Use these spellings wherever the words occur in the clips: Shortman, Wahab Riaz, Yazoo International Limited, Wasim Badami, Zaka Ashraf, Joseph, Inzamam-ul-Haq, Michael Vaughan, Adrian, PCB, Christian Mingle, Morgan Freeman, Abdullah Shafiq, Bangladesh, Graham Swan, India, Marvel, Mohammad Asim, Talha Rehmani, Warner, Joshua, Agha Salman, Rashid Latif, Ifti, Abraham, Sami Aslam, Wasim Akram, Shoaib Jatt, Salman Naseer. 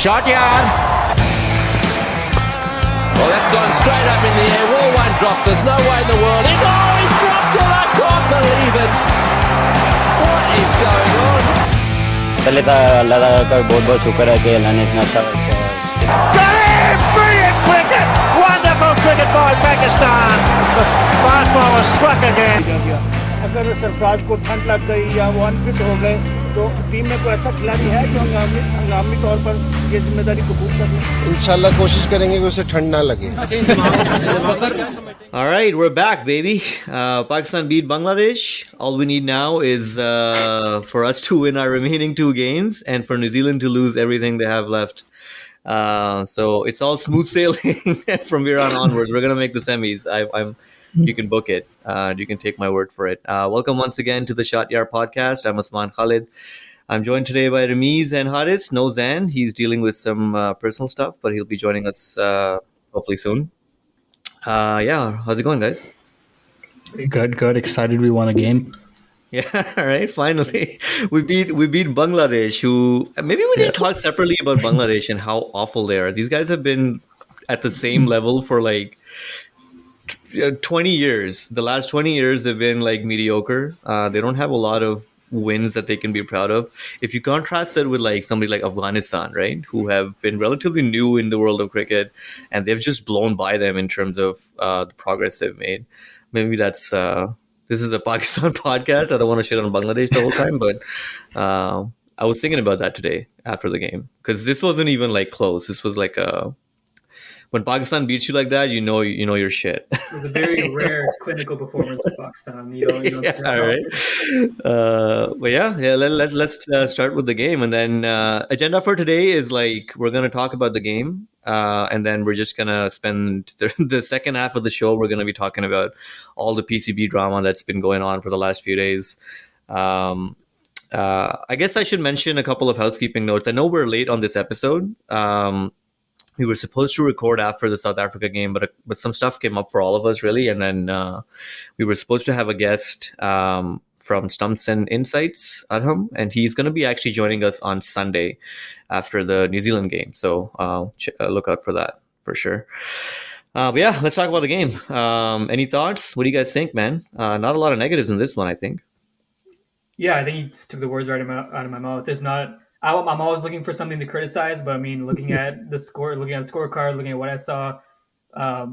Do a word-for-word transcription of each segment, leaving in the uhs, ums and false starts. Shot yard. Well, that's gone straight up in the air. Wall won't drop. There's no way in the world. It's oh, he's dropped it. I can't believe it. What is going on? पहले तो अल्लाह का बहुत-बहुत शुक्र है कि अल्लाह ने इतना अच्छा got him! Brilliant cricket! Wonderful cricket by Pakistan. The fast bowler struck again. अगर सरफराज को ठंड लग गई या वो अनफिट हो गए तो टीम में कोई ऐसा खिलाड़ी है जो हंगामी तौर पर ये जिम्मेदारी कबूल कर ले। इंशाल्लाह कोशिश करेंगे कि उसे ठंड ना लगे। All right, we're back, baby. Uh, Pakistan beat Bangladesh. All we need now is uh, for us to win our remaining two games and for New Zealand to lose everything they have left. Uh, so it's all smooth sailing from here on onwards. We're gonna make the semis. I, I'm. You can book it. Uh, you can take my word for it. Uh, welcome once again to the Shot Yar podcast. I'm Osman Khalid. I'm joined today by Ramiz and Haris. No Zan. He's dealing with some uh, personal stuff, but he'll be joining us uh, hopefully soon. Uh, yeah. How's it going, guys? Good, good. Excited we won a game. Yeah, right. Finally, we beat we beat Bangladesh. Who maybe we need yeah. to talk separately about Bangladesh and how awful they are. These guys have been at the same level for like twenty years. The last twenty years have been like mediocre. Uh, they don't have a lot of wins that they can be proud of. If you contrast that with like somebody like Afghanistan, right, who have been relatively new in the world of cricket, and they've just blown by them in terms of uh, the progress they've made. Maybe that's uh, this is a Pakistan podcast. I don't want to shit on Bangladesh the whole time, but uh, I was thinking about that today after the game because this wasn't even like close. This was like a When Pakistan beats you like that, you know you know your shit. It was a very rare clinical performance of Pakistan. You know, you know, yeah, all right. Uh, but yeah, yeah. Let, let, let's uh, start with the game, and then uh, agenda for today is like we're gonna talk about the game, uh, and then we're just gonna spend the, the second half of the show. We're gonna be talking about all the P C B drama that's been going on for the last few days. Um, uh, I guess I should mention a couple of housekeeping notes. I know we're late on this episode. Um, We were supposed to record after the South Africa game, but but some stuff came up for all of us, really. And then uh, we were supposed to have a guest um, from Stumps and Insights, Adham, and he's going to be actually joining us on Sunday after the New Zealand game. So uh, ch- uh, look out for that for sure. Uh, but yeah, let's talk about the game. Um, any thoughts? What do you guys think, man? Uh, not a lot of negatives in this one, I think. Yeah, I think he took the words right out of my mouth. There's not... I'm always looking for something to criticize, but I mean, looking at the score, looking at the scorecard, looking at what I saw, um,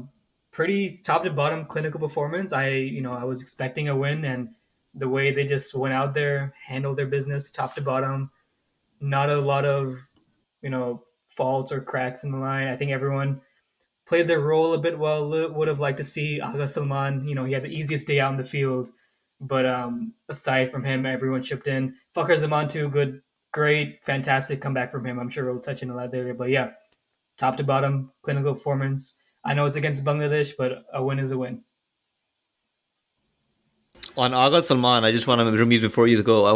pretty top to bottom clinical performance. I, you know, I was expecting a win, and the way they just went out there, handled their business top to bottom, not a lot of, you know, faults or cracks in the line. I think everyone played their role a bit well. Would have liked to see Agha Salman. You know, he had the easiest day out in the field, but um, aside from him, everyone chipped in. Fakhar Zaman too, good. Great, fantastic comeback from him. I'm sure we'll touch on a lot later. But yeah, top to bottom, clinical performance. I know it's against Bangladesh, but a win is a win. On Agha Salman, I just want to repeat before you go. I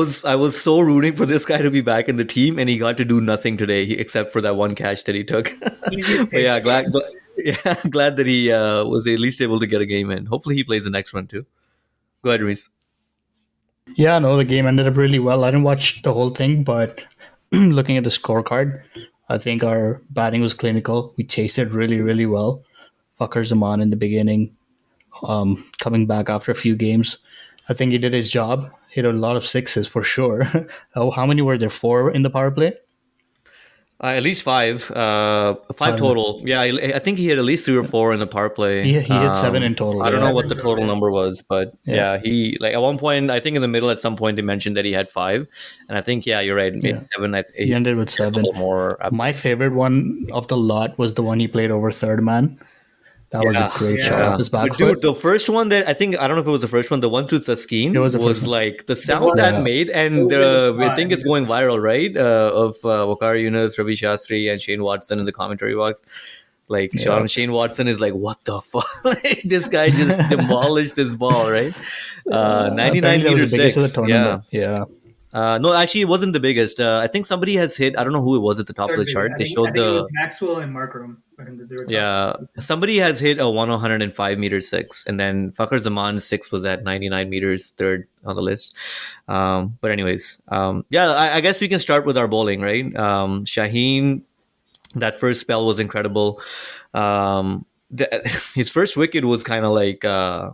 was I was so rooting for this guy to be back in the team, and he got to do nothing today except for that one catch that he took. But yeah, glad, glad, yeah, glad that he uh, was at least able to get a game in. Hopefully he plays the next one too. Go ahead, Reese. Yeah, no, the game ended up really well. I didn't watch the whole thing, but looking at the scorecard, I think our batting was clinical. We chased it really, really well. Fakhar Zaman in the beginning, um, coming back after a few games. I think he did his job. Hit a lot of sixes for sure. oh, how many were there? Four in the power play? Uh, at least five. Uh, five um, total. Yeah, I, I think he had at least three or four in the power play. Yeah, he, he hit um, seven in total. I don't yeah. know what the total number was, but yeah. yeah, he like at one point, I think in the middle at some point they mentioned that he had five, and I think yeah, you're right. Yeah. Seven. I th- he ended with seven. More. My favorite one of the lot was the one he played over third man. That yeah. was a great yeah. shot. His back but dude, foot. The first one that I think I don't know if it was the first one, the one through Saskeen was, the was like the sound yeah. that made, and uh, I think it's going viral, right? Uh, of uh, Waqar Younis, Ravi Shastri, and Shane Watson in the commentary box. Like yeah. Sean, Shane Watson is like, what the fuck? Like, this guy just demolished this ball, right? Uh, ninety-nine meter six. Yeah, yeah. Uh, no, actually, it wasn't the biggest. Uh, I think somebody has hit, I don't know who it was at the top Third of the biggest. chart. They think, showed the Maxwell and Markram. Yeah, somebody has hit a one hundred five meter six, and then Fakhar Zaman's six was at ninety-nine meters, third on the list. Um, but anyways, um, yeah, I, I guess we can start with our bowling, right? Um, Shaheen, that first spell was incredible. Um, the, his first wicket was kind of like, uh,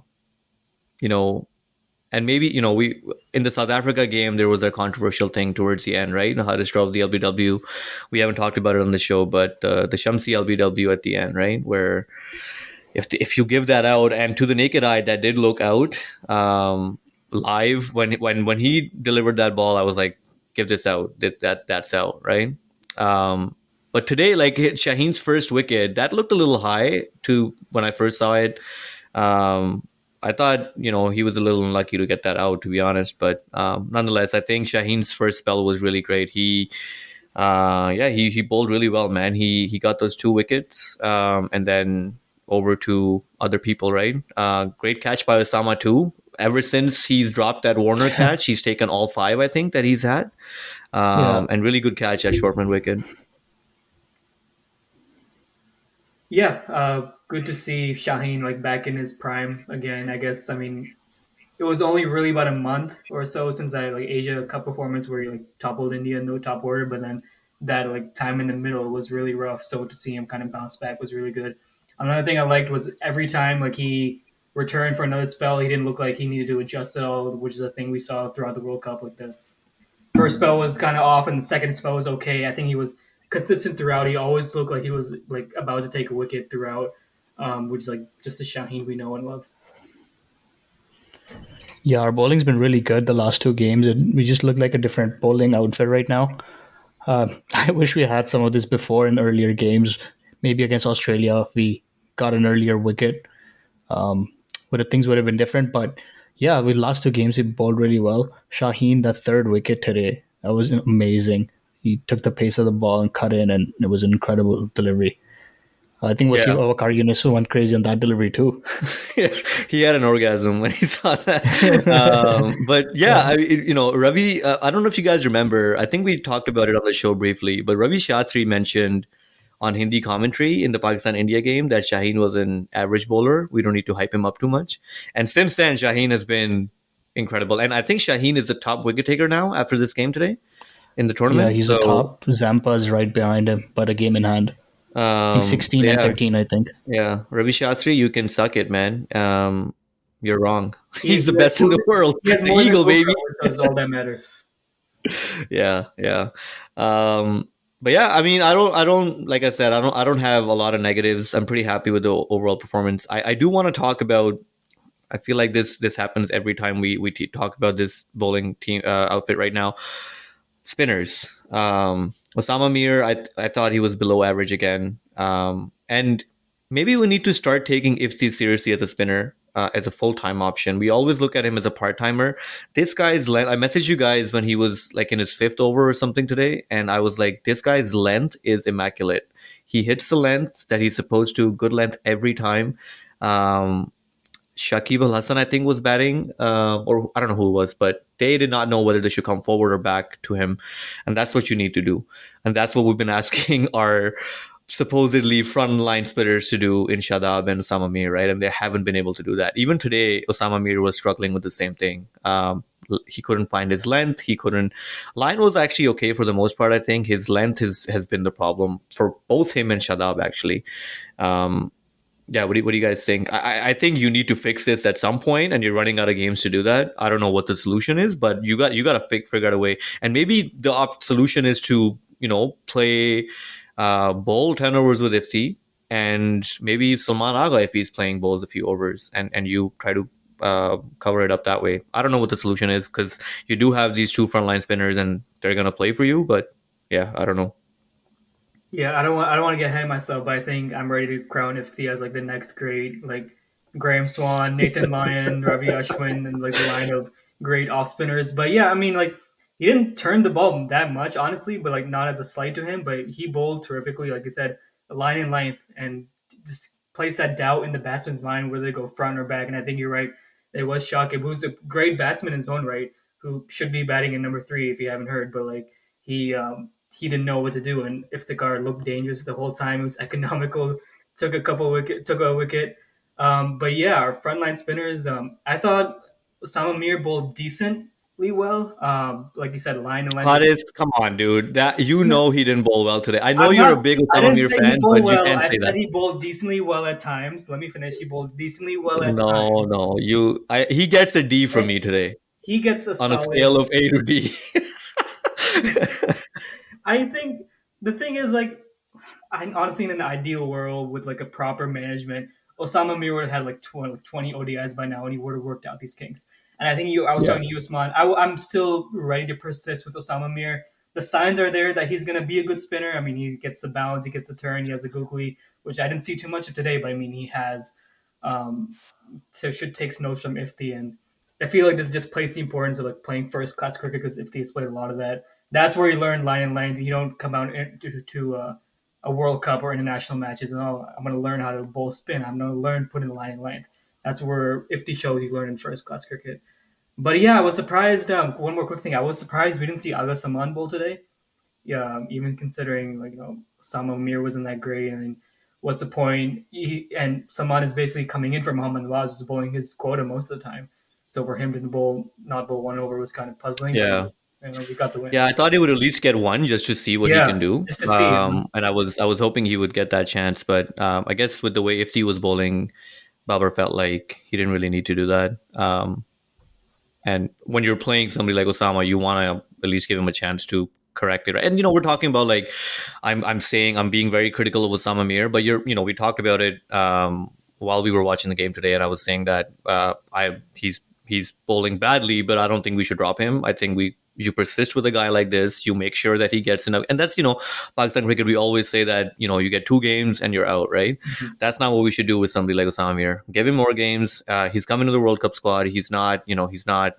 you know, and maybe, you know, we in the South Africa game, there was a controversial thing towards the end, right? Haris Rauf, the L B W. We haven't talked about it on the show, but uh, the Shamsi L B W at the end, right? Where if the, if you give that out, and to the naked eye, that did look out um, live. When when when he delivered that ball, I was like, give this out. That, that that's out, right? Um, but today, like Shaheen's first wicket, that looked a little high to when I first saw it. Um I thought, you know, he was a little unlucky to get that out, to be honest. But um, nonetheless, I think Shaheen's first spell was really great. He, uh, yeah, he he bowled really well, man. He he got those two wickets um, and then over to other people, right? Uh, great catch by Osama too. Ever since he's dropped that Warner catch, he's taken all five, I think, that he's had. Um, yeah. And really good catch at Shortman wicket. Yeah, uh, good to see Shaheen like back in his prime again. I guess I mean, it was only really about a month or so since that like Asia Cup performance where he like toppled India in no top order, but then that like time in the middle was really rough. So to see him kind of bounce back was really good. Another thing I liked was every time like he returned for another spell, he didn't look like he needed to adjust at all, which is a thing we saw throughout the World Cup. Like the first spell was kind of off, and the second spell was okay. I think he was consistent throughout. He always looked like he was like about to take a wicket throughout, um, which is like just the Shaheen we know and love. Yeah, our bowling's been really good the last two games, and we just look like a different bowling outfit right now. Uh, I wish we had some of this before in earlier games. Maybe against Australia, if we got an earlier wicket, um, would things would have been different. But yeah, with last two games, we bowled really well. Shaheen, that third wicket today, that was amazing. He took the pace of the ball and cut in, and it was an incredible delivery. I think was yeah. Waqar Younis went crazy on that delivery too. He had an orgasm when he saw that. um, but yeah, I, you know, Ravi, uh, I don't know if you guys remember, I think we talked about it on the show briefly, but Ravi Shastri mentioned on Hindi commentary in the Pakistan-India game that Shaheen was an average bowler. We don't need to hype him up too much. And since then, Shaheen has been incredible. And I think Shaheen is the top wicket taker now after this game today. In the tournament, yeah, he's so, the top. Zampa's right behind him, but a game in hand. Um, I think sixteen yeah. and thirteen, I think. Yeah, Ravi Shastri, you can suck it, man. Um, you're wrong. He's, he's the best in the world. He's the eagle, baby. That's all that matters. yeah, yeah. Um, but yeah, I mean, I don't, I don't, like I said, I don't, I don't have a lot of negatives. I'm pretty happy with the overall performance. I, I do want to talk about. I feel like this, this happens every time we we t- talk about this bowling team uh, outfit right now. Spinners. Um, Osama Mir, I th- I thought he was below average again. Um, and maybe we need to start taking Ifti seriously as a spinner, uh, as a full-time option. We always look at him as a part-timer. This guy's length, I messaged you guys when he was like in his fifth over or something today, and I was like, this guy's length is immaculate. He hits the length that he's supposed to, good length every time. Um, Shakib Al Hasan, I think, was batting, uh, or I don't know who it was, but they did not know whether they should come forward or back to him. And that's what you need to do. And that's what we've been asking our supposedly frontline spinners to do in Shadab and Osama Mir, right? And they haven't been able to do that. Even today, Osama Mir was struggling with the same thing. Um, he couldn't find his length. He couldn't. Line was actually okay for the most part, I think. His length is, has been the problem for both him and Shadab, actually. Um, Yeah, what do, you, what do you guys think? I, I think you need to fix this at some point, and you're running out of games to do that. I don't know what the solution is, but you got you got to fig, figure out a way. And maybe the op- solution is to, you know, play uh, bowl ten overs with Ifti, and maybe Salman Agha, if he's playing bowls a few overs, and, and you try to uh, cover it up that way. I don't know what the solution is, because you do have these two frontline spinners, and they're going to play for you, but yeah, I don't know. Yeah, I don't want I don't want to get ahead of myself, but I think I'm ready to crown Ifti as like the next great like Graham Swan, Nathan Lyon, Ravi Ashwin, and like the line of great off spinners. But yeah, I mean like he didn't turn the ball that much, honestly, but like not as a slight to him, but he bowled terrifically, like I said, line in length, and just placed that doubt in the batsman's mind whether they go front or back. And I think you're right, it was Shakib, who's a great batsman in his own right, who should be batting in number three if you haven't heard, but like he um, he didn't know what to do, and if the guard looked dangerous the whole time, it was economical. Took a couple wicket, took a wicket. Um, but yeah, our frontline spinners. Um, I thought Osama Mir bowled decently well. Um, like you said, line and line. Haris, come on, dude. That you know he didn't bowl well today. I know I'm you're not, a big Osama Mir fan, but well. you can't I say that. I said he bowled decently well at times. Let me finish. He bowled decently well at no, times. No, no, you. I, he gets a D from and me today. He gets a on solid, a scale of A to D. I think the thing is like. I honestly, in an ideal world with like a proper management, Osama Mir would have had like twenty O D Is by now, and he would have worked out these kinks. And I think you, I was yeah. talking to you, Usman. I, I'm still ready to persist with Osama Mir. The signs are there that he's going to be a good spinner. I mean, he gets the bounce, he gets the turn, he has a googly, which I didn't see too much of today. But I mean, he has. Um, so should takes notes from Ifti, and I feel like this just plays the importance of like playing first class cricket because Ifti has played a lot of that. That's where you learn line and length. You don't come out to. to uh, a World Cup or international matches, and oh, I'm going to learn how to bowl spin. I'm going to learn put in line and length. That's where Ifti shows you learn in first-class cricket. But yeah, I was surprised. Um, one more quick thing. I was surprised we didn't see Agha Salman bowl today. Yeah, even considering like you know Osama Mir wasn't that great, and what's the point? He, and Salman is basically coming in for Mohammad Nawaz, who's bowling his quota most of the time. So for him to bowl not bowl one over was kind of puzzling. Yeah. You know, we got the win. Yeah, I thought he would at least get one just to see what yeah, he can do. Just to see um, him. And I was I was hoping he would get that chance. But um, I guess with the way Ifti was bowling, Babar felt like he didn't really need to do that. Um, and when you're playing somebody like Osama, you want to at least give him a chance to correct it. And, you know, we're talking about like I'm I'm saying I'm being very critical of Osama Mir. But, you're you know, we talked about it um, while we were watching the game today. And I was saying that uh, I he's he's bowling badly, but I don't think we should drop him. I think we. You persist with a guy like this, you make sure that he gets enough. And that's, you know, Pakistan cricket, we always say that, you know, you get two games and you're out, right? Mm-hmm. That's not what we should do with somebody like Osama Mir. Give him more games. Uh, he's coming to the World Cup squad. He's not, you know, he's not,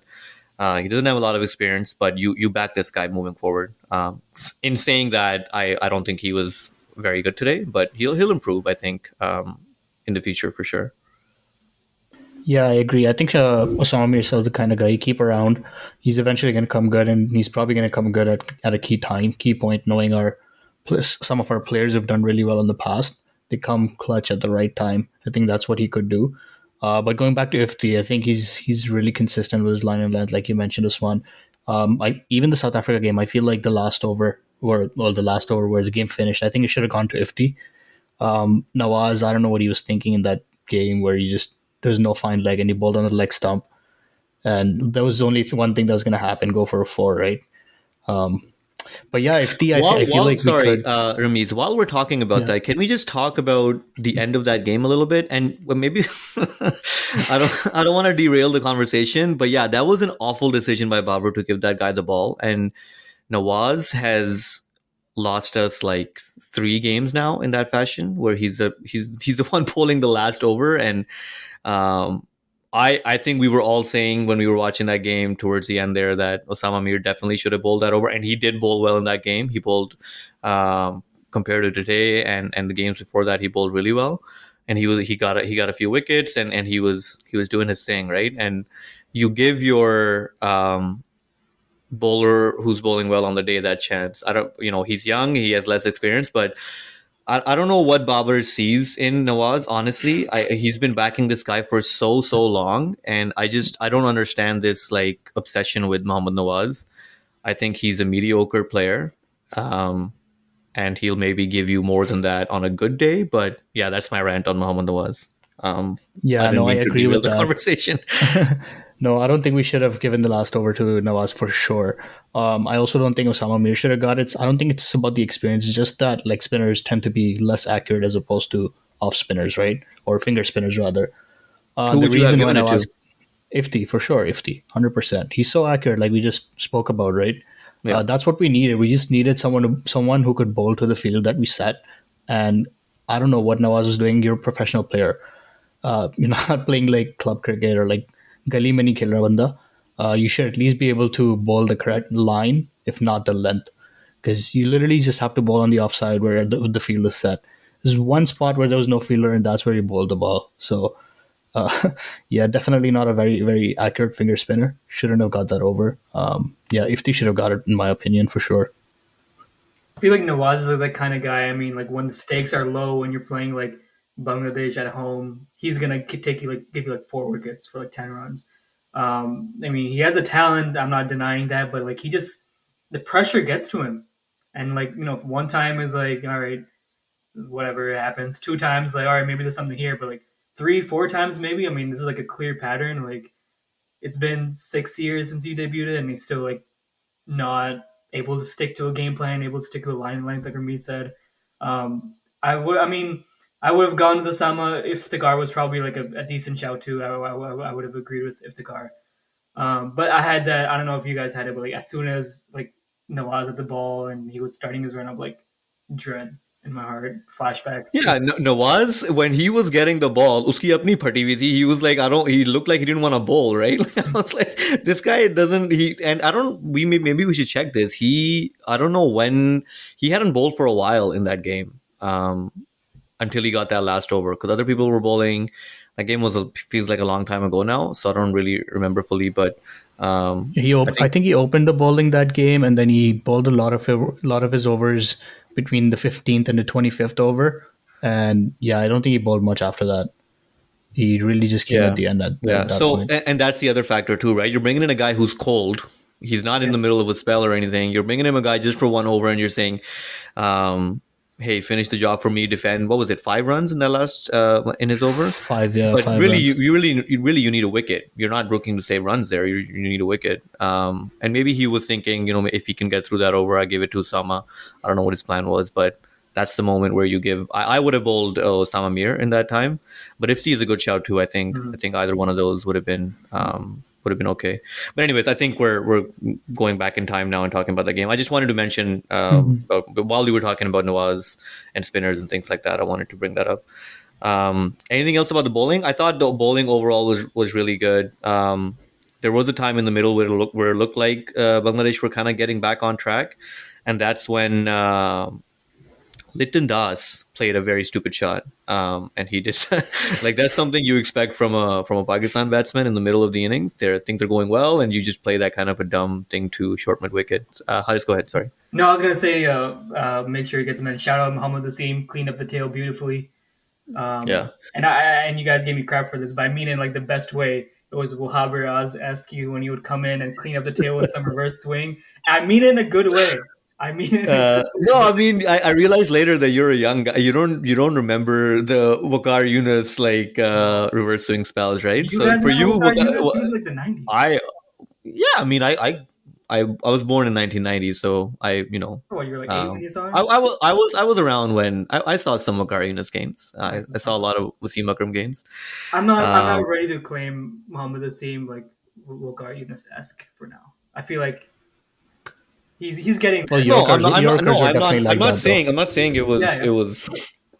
uh, he doesn't have a lot of experience, but you you back this guy moving forward. Um, in saying that, I, I don't think he was very good today, but he'll, he'll improve, I think, um, in the future for sure. Yeah, I agree. I think uh, Osama Mir is the kind of guy you keep around. He's eventually going to come good, and he's probably going to come good at, at a key time, key point, knowing our some of our players have done really well in the past. They come clutch at the right time. I think that's what he could do. Uh, but going back to Ifti, I think he's he's really consistent with his line and length, like you mentioned, Usman. Um, I, even the South Africa game, I feel like the last over, or well, the last over where the game finished, I think it should have gone to Ifti. Um, Nawaz, I don't know what he was thinking in that game where he just... There's no fine leg, and he bowled on the leg stump. And there was only one thing that was going to happen, go for a four, right? Um, but yeah, Ifti, I, while, I feel while, like sorry, we could... uh, Ramiz, while we're talking about yeah. that, can we just talk about the end of that game a little bit? And well, maybe... I don't I don't want to derail the conversation, but yeah, that was an awful decision by Babar to give that guy the ball. And Nawaz has... lost us like three games now in that fashion, where he's a he's he's the one pulling the last over, and um, I I think we were all saying when we were watching that game towards the end there that Osama Mir definitely should have bowled that over, and he did bowl well in that game. He bowled um, compared to today and, and the games before that, he bowled really well, and he was he got a, he got a few wickets, and, and he was he was doing his thing, right? And you give your um, bowler who's bowling well on the day that chance. I don't, you know, he's young, he has less experience, but I, I don't know what Babar sees in Nawaz. Honestly, I, he's been backing this guy for so so long, and I just I don't understand this like obsession with Mohammad Nawaz. I think he's a mediocre player, um, and he'll maybe give you more than that on a good day. But yeah, that's my rant on Mohammad Nawaz. Um, yeah, I no, I agree with the that. Conversation. No, I don't think we should have given the last over to Nawaz for sure. Um, I also don't think Osama Mir should have got it. I don't think it's about the experience. It's just that leg spinners tend to be less accurate as opposed to off spinners, right? Or finger spinners, rather. Uh, Who the would reason you have given Nawaz, it to? Ifti, for sure. Ifti, one hundred percent. He's so accurate, like we just spoke about, right? Yeah. Uh, that's what we needed. We just needed someone, to, someone who could bowl to the field that we set. And I don't know what Nawaz was doing. You're a professional player. Uh, you're not playing like club cricket or like Gali mein nahi khel raha banda. Uh, you should at least be able to bowl the correct line, if not the length, because you literally just have to bowl on the offside where the, the field is set. There's one spot where there was no fielder, and that's where he bowled the ball. So Uh, yeah, definitely not a very, very accurate finger spinner. Shouldn't have got that over. Um, yeah, Ifti should have got it, in my opinion, for sure. I feel like Nawaz is like that kind of guy. I mean, like when the stakes are low, when you're playing like Bangladesh at home, he's going to take you like give you like four wickets for like ten runs. Um, I mean, he has a talent. I'm not denying that. But like he just the pressure gets to him. And like, you know, one time is like, all right, whatever happens. Two times, like, all right, maybe there's something here. But like three, four times maybe. I mean, this is like a clear pattern. Like it's been six years since he debuted and he's still like not able to stick to a game plan, able to stick to the line length, like Ramiz said. Um, I would, I mean, I would have gone to the Sama if the Gar was probably like a, a decent shout too. I, I, I would have agreed with if the Gar. Um, but I had that. I don't know if you guys had it, but like as soon as like Nawaz at the ball and he was starting his run up, like dread in my heart, flashbacks. Yeah, N- Nawaz when he was getting the ball, uski apni phati hui thi. He was like, I don't. He looked like he didn't want to bowl, right? Like, I was like, this guy doesn't. He and I don't. We may, maybe we should check this. He I don't know when he hadn't bowled for a while in that game um, until he got that last over because other people were bowling. That game was a, feels like a long time ago now, so I don't really remember fully, but. Um, he op- I, think- I think he opened the bowling that game, and then he bowled a lot of a lot of his overs between the fifteenth and the twenty-fifth over, and yeah, I don't think he bowled much after that. He really just came yeah. at the end. At, yeah. At that so, point. And that's the other factor too, right? You're bringing in a guy who's cold. He's not in yeah. the middle of a spell or anything. You're bringing him a guy just for one over, and you're saying, um, "Hey, finish the job for me. Defend." What was it? Five runs in that last uh, in his over. Five, yeah. But five really, you, you really, you really, you need a wicket. You're not looking to save runs there. You, you need a wicket. Um, and maybe he was thinking, you know, if he can get through that over, I give it to Osama. I don't know what his plan was, but that's the moment where you give. I, I would have bowled oh, Osama Mir in that time, but Ifti is a good shout too. I think. Mm-hmm. I think either one of those would have been. Um, Would have been okay, but anyways, I think we're we're going back in time now and talking about that game. I just wanted to mention um, mm-hmm. about, while we were talking about Nawaz and spinners and things like that, I wanted to bring that up. Um, anything else about the bowling? I thought the bowling overall was was really good. Um, there was a time in the middle where it looked where it looked like uh, Bangladesh were kind of getting back on track, and that's when. Uh, Litton Das played a very stupid shot, um, and he just like that's something you expect from a from a Pakistan batsman in the middle of the innings. There things are going well, and you just play that kind of a dumb thing to short mid wicket. Uh, Haris, go ahead. Sorry. No, I was gonna say uh, uh, make sure he gets him in. Shout out Mohammad Asim, cleaned up the tail beautifully. Um, yeah, and I and you guys gave me crap for this, but I mean in like the best way. It was Babar Azam when he would come in and clean up the tail with some reverse swing. I mean in a good way. I mean, uh, no, I mean, I, I realized later that you're a young guy. You don't, you don't remember the Waqar Younis like uh, reverse swing spells, right? You so for you, Waqar Younis, Waqar, was like the nineties. I, yeah, I mean, I, I, I, I was born in nineteen ninety, so I, you know, what, you were like um, eight when you saw him? I, I was, I was, I was around when I, I saw some Waqar Younis games. I, I saw a lot of Wasim Akram games. I'm not, um, I'm not ready to claim Mohammad Asim like Waqar Younis-esque for now. I feel like. He's he's getting. Well, no, I'm not. I'm not, no, I'm not, like I'm not saying. Though. I'm not saying it was. Yeah, yeah. It was.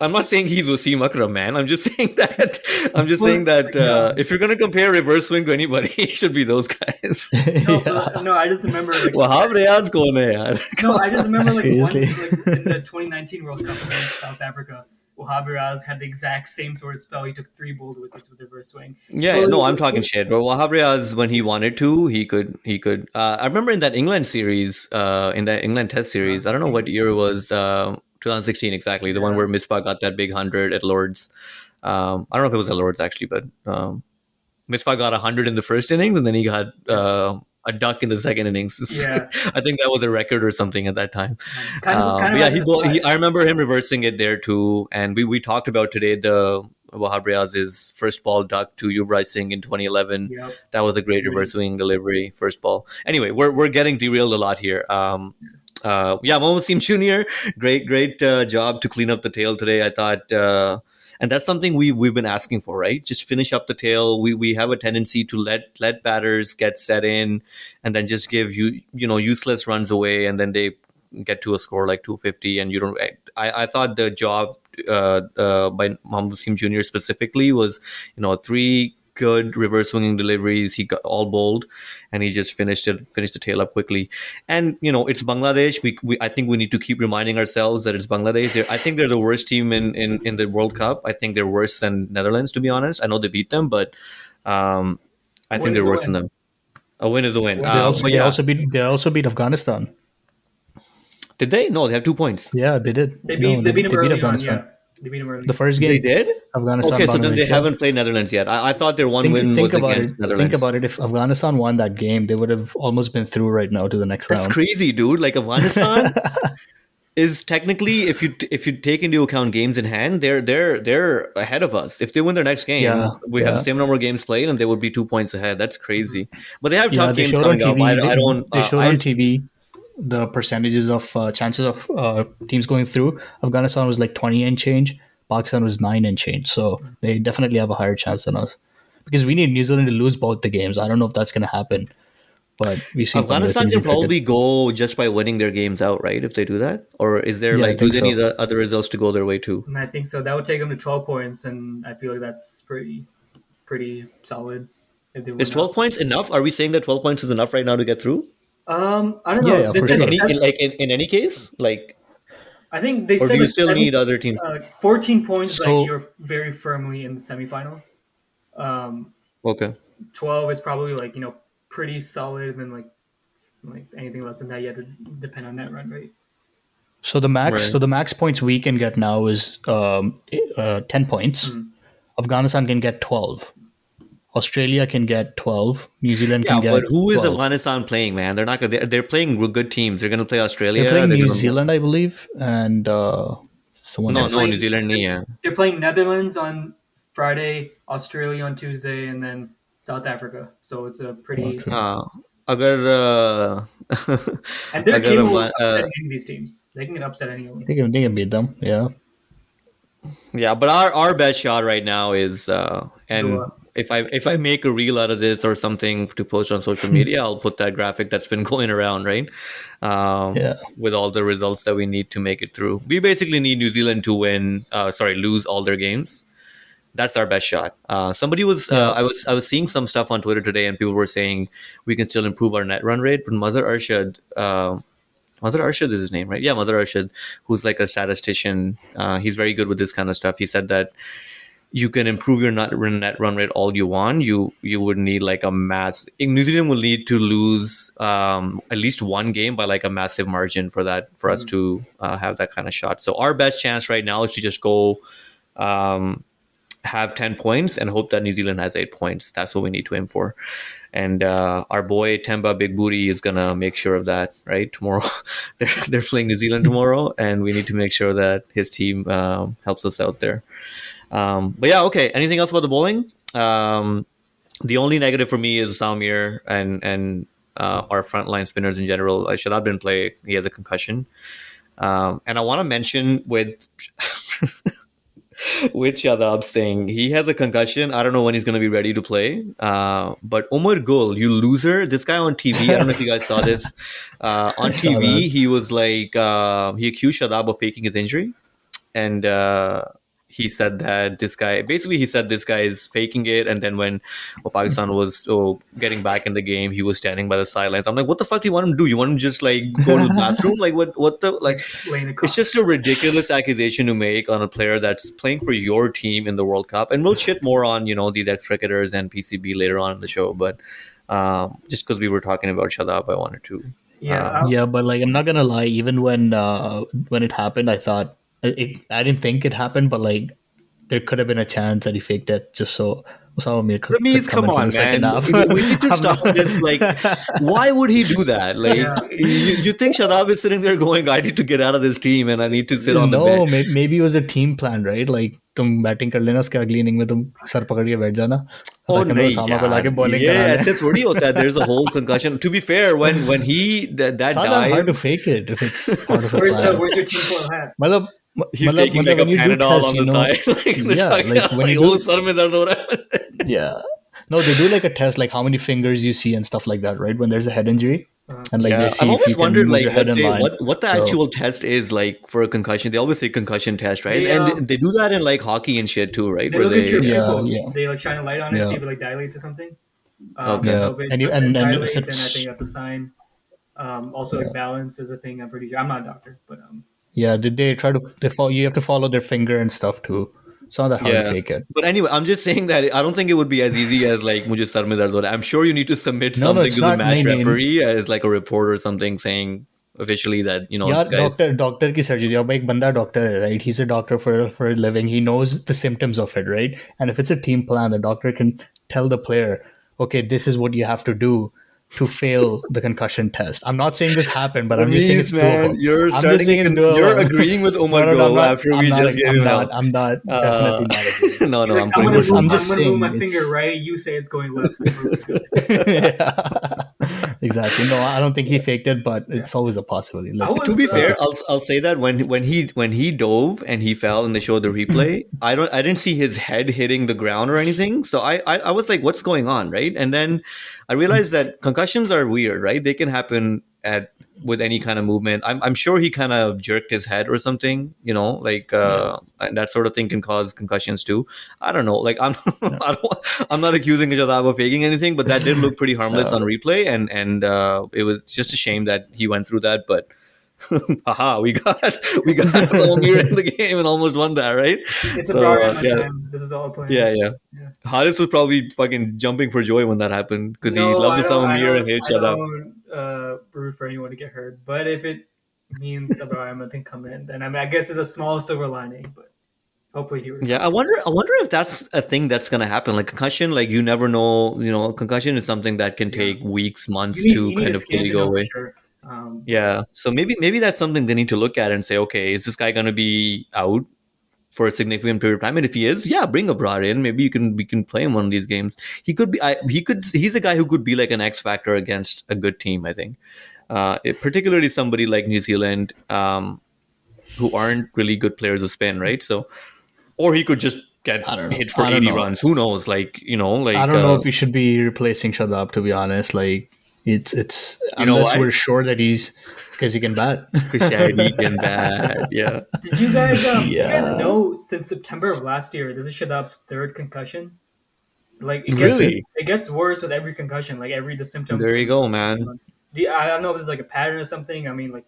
I'm not saying he's Wasim Akram, man. I'm just saying that. I'm just well, saying that uh, no. if you're gonna compare reverse swing to anybody, it should be those guys. No, yeah. but, no, I just remember. Like, well, how Riyaz kaun hai yaar? No, I just remember like, one, like in the twenty nineteen World Cup against South Africa. Wahab Riyaz had the exact same sort of spell. He took three bowled wickets with reverse swing. Yeah, well, no, I'm talking shit. But Wahab Riyaz, when he wanted to, he could. He could. Uh, I remember in that England series, uh, in that England Test series, I don't know what year it was, uh, twenty sixteen exactly, the yeah. one where Misbah got that big hundred at Lords. Um, I don't know if it was at Lords actually, but um, Misbah got a hundred in the first innings, and then he got uh, a duck in the second innings. Yeah. I think that was a record or something at that time. Kind of, um, kind of yeah, like he, he, I remember him reversing it there too. And we, we talked about today the Wahab Riyaz's first ball duck to Yuvraj Singh in twenty eleven. Yep. That was a great reverse swing delivery, first ball. Anyway, we're we're getting derailed a lot here. Um, uh, yeah, Mohammad Asim Junior, great great uh, job to clean up the tail today. I thought. Uh, And that's something we we've been asking for, right? Just finish up the tail. We we have a tendency to let let batters get set in, and then just give you you know useless runs away, and then they get to a score like two fifty, and you don't. I, I thought the job uh, uh, by Mohammad Asim Junior specifically was you know a three good reverse swinging deliveries. He got all bowled, and he just finished it, finished the tail up quickly. And you know, it's Bangladesh. We, we I think we need to keep reminding ourselves that it's Bangladesh. They're, I think they're the worst team in, in, in the World Cup. I think they're worse than Netherlands, to be honest. I know they beat them, but um, I think they're worse than them. A win is a win. They um, also, yeah. they also beat they also beat Afghanistan. Did they? No, they have two points. Yeah, they did. They beat, no, they, they beat, they beat Afghanistan. On, yeah. They beat them early. The first game. They did? Afghanistan. Okay, so then they haven't played Netherlands yet. I, I thought their one think, win think was against it. Netherlands. Think about it. If Afghanistan won that game, they would have almost been through right now to the next That's round. That's crazy, dude. Like, Afghanistan is technically, if you if you take into account games in hand, they're they're they're ahead of us. If they win their next game, yeah, we yeah. have the same number of games played, and they would be two points ahead. That's crazy. But they have yeah, tough they games coming up. I, they, I don't. They showed uh, on T V the percentages of uh, chances of uh, teams going through. Afghanistan was like twenty and change. Pakistan was nine and change. So they definitely have a higher chance than us, because we need New Zealand to lose both the games. I don't know if that's going to happen, but we see Afghanistan can probably go just by winning their games out, right? If they do that, or is there yeah, like do they so. need other results to go their way too? I think so. That would take them to twelve points, and I feel like that's pretty, pretty solid. If they win is twelve out. Points enough? Are we saying that twelve points is enough right now to get through? Um, I don't know. Yeah, yeah, for sure. any, in, like in, in any case, like I think they or said do you still seven, need other teams. Uh, Fourteen points, so, like you're very firmly in the semifinal. Um, okay. Twelve is probably like you know pretty solid, and then like like anything less than that, you have to depend on that run rate. So the max, right. so the max points we can get now is um uh, ten points. Mm-hmm. Afghanistan can get twelve. Australia can get twelve. New Zealand yeah, can get twelve. Yeah, but who is twelve. Afghanistan playing, man? They're not. They're, they're playing good teams. They're going to play Australia. They're playing they're New gonna... Zealand, I believe, and uh, someone. No, else. no, New Zealand. Yeah, they're playing Netherlands on Friday, Australia on Tuesday, and then South Africa. So it's a pretty. Uh, agar, uh, and they're capable of upsetting uh, these teams. They can get upset anyone. They can, they can beat them. Yeah. Yeah, but our, our best shot right now is uh, and. Dua. If I if I make a reel out of this or something to post on social media, I'll put that graphic that's been going around, right? Um, yeah. With all the results that we need to make it through. We basically need New Zealand to win, uh, sorry, lose all their games. That's our best shot. Uh, somebody was, uh, I was I was seeing some stuff on Twitter today, and people were saying we can still improve our net run rate. But Mazhar Arshad, uh, Mazhar Arshad is his name, right? Yeah, Mazhar Arshad, who's like a statistician. Uh, he's very good with this kind of stuff. He said that you can improve your net run rate all you want. You you would need like a mass. New Zealand will need to lose um, at least one game by like a massive margin for that for mm-hmm. us to uh, have that kind of shot. So our best chance right now is to just go um, have ten points and hope that New Zealand has eight points. That's what we need to aim for. And uh, our boy Temba Big Booty is gonna make sure of that. Right tomorrow, they're they're playing New Zealand tomorrow, and we need to make sure that his team um, helps us out there. Um, but yeah, okay. Anything else about the bowling? Um, the only negative for me is Osama Mir and and uh, our frontline spinners in general. Uh, Shadab didn't play; he has a concussion. Um, and I want to mention with with Shadab's thing, he has a concussion. I don't know when he's going to be ready to play. Uh, but Omar Gul, you loser! This guy on T V. I don't know if you guys saw this uh, on T V. He was like uh, he accused Shadab of faking his injury, and. Uh, He said that this guy, basically he said this guy is faking it. And then when oh, Pakistan was oh, getting back in the game, he was standing by the sidelines. I'm like, what the fuck do you want him to do? You want him to just like go to the bathroom? Like what, what the, like, it's just a ridiculous accusation to make on a player that's playing for your team in the World Cup. And we'll shit more on, you know, these ex-cricketers and P C B later on in the show. But um, just because we were talking about Shadab, I wanted to. Yeah. Uh, yeah. But like, I'm not going to lie. Even when, uh, when it happened, I thought, It, I didn't think it happened, but like there could have been a chance that he faked it just so Osama Mir could, Ramiz, could come, come on, man. We, we need to stop this. Like, why would he do that? Like, yeah. you, you think Shadab is sitting there going, "I need to get out of this team and I need to sit on no, the bench." No, may, maybe it was a team plan, right? Like, tum batting kar lena, uske agli inning mein tum sar pakad ke baith jana. Oh, yeah, there's a whole concussion. To be fair, when when he that, that died, it's hard to fake it if it's part of a where's, plan. Where's your team for that? He's Malab, taking Malab, like a Panadol test, on the you know, side. Like, yeah, like, like when you do, yeah. No, they do like a test, like how many fingers you see and stuff like that, right? When there's a head injury, And like, yeah, I've always wondered like what, they, what what the actual so, test is like for a concussion. They always say concussion test, right? They, um, and they do that in like hockey and shit too, right? They Where look they, at your pupils. Yeah, yeah. They like shine a light on it, yeah. see if it like dilates or something. Um, okay. So yeah. it, and you and, and dilate, then I think that's a sign. Um, also, yeah. like balance is a thing. I'm pretty sure. I'm not a doctor, but um. Yeah. Did they try to? They follow, you have to follow their finger and stuff too. It's not that hard yeah. to fake it. But anyway, I'm just saying that I don't think it would be as easy as like, mujhe sar mein dard ho raha. I'm sure you need to submit no, something no, to the match main, referee main. As like a report or something saying officially that, you know, yeah, this guy doctor, is... doctor ki surgery. Ab ek banda doctor hai, right? He's a doctor for, for a living. He knows the symptoms of it, right? And if it's a team plan, the doctor can tell the player, okay, this is what you have to do to fail the concussion test. I'm not saying this happened, but Ramiz, I'm just saying it's doable. You're, I'm starting saying it's doable. You're agreeing with Omar no, no, no, not, after I'm we not, just gave him out. I'm not, I'm not uh, definitely not. No, no, like, I'm, I'm going to I'm just I'm saying move my it's... finger right. You say it's going left. yeah. Exactly. No, I don't think he faked it, but yeah. it's always a possibility. Like, was, to be uh, fair, I'll I'll say that when when he when he dove and he fell and they showed the replay, I don't I didn't see his head hitting the ground or anything. So I I, I was like, what's going on, right? And then I realized that concussions are weird, right? They can happen at with any kind of movement. I'm I'm sure he kind of jerked his head or something, you know, like uh, yeah. that sort of thing can cause concussions too. I don't know. Like I'm yeah. I don't, I'm not accusing Jadab of faking anything, but that did look pretty harmless yeah. on replay, and and uh, it was just a shame that he went through that. But aha, we got we got Osama Mir in the game and almost won that, right? It's so, a program. Uh, yeah. This is all a plan. Yeah, yeah. yeah. Haris was probably fucking jumping for joy when that happened because no, he loved Osama Mir and hates Shadab. I don't uh, root for anyone to get hurt, but if it means Babar Azam can come in, then I mean, I guess it's a small silver lining, but. Hopefully he was. Yeah, I wonder. I wonder if that's a thing that's gonna happen. Like concussion, like you never know. You know, concussion is something that can take yeah. weeks, months need, to kind of fully go away. Sure. Um, yeah, so maybe maybe that's something they need to look at and say, okay, is this guy going to be out for a significant period of time? And if he is, yeah, bring Babar in. Maybe you can we can play him one of these games. He could be. I, he could. He's a guy who could be like an X factor against a good team. I think, uh, it, particularly somebody like New Zealand, um, who aren't really good players of spin, right? So, or he could just get hit for eighty know. runs. Who knows? Like you know, like I don't uh, know if we should be replacing Shadab. To be honest, like. It's it's you know, unless I, we're sure that he's because he can bat. Because he can bat. Yeah. Did you guys um, yeah. did you guys know since September of last year, this is Shadab's third concussion? Like it gets, really? It gets worse with every concussion, like every the symptoms. There you go, man. The, I don't know if it's like a pattern or something. I mean, like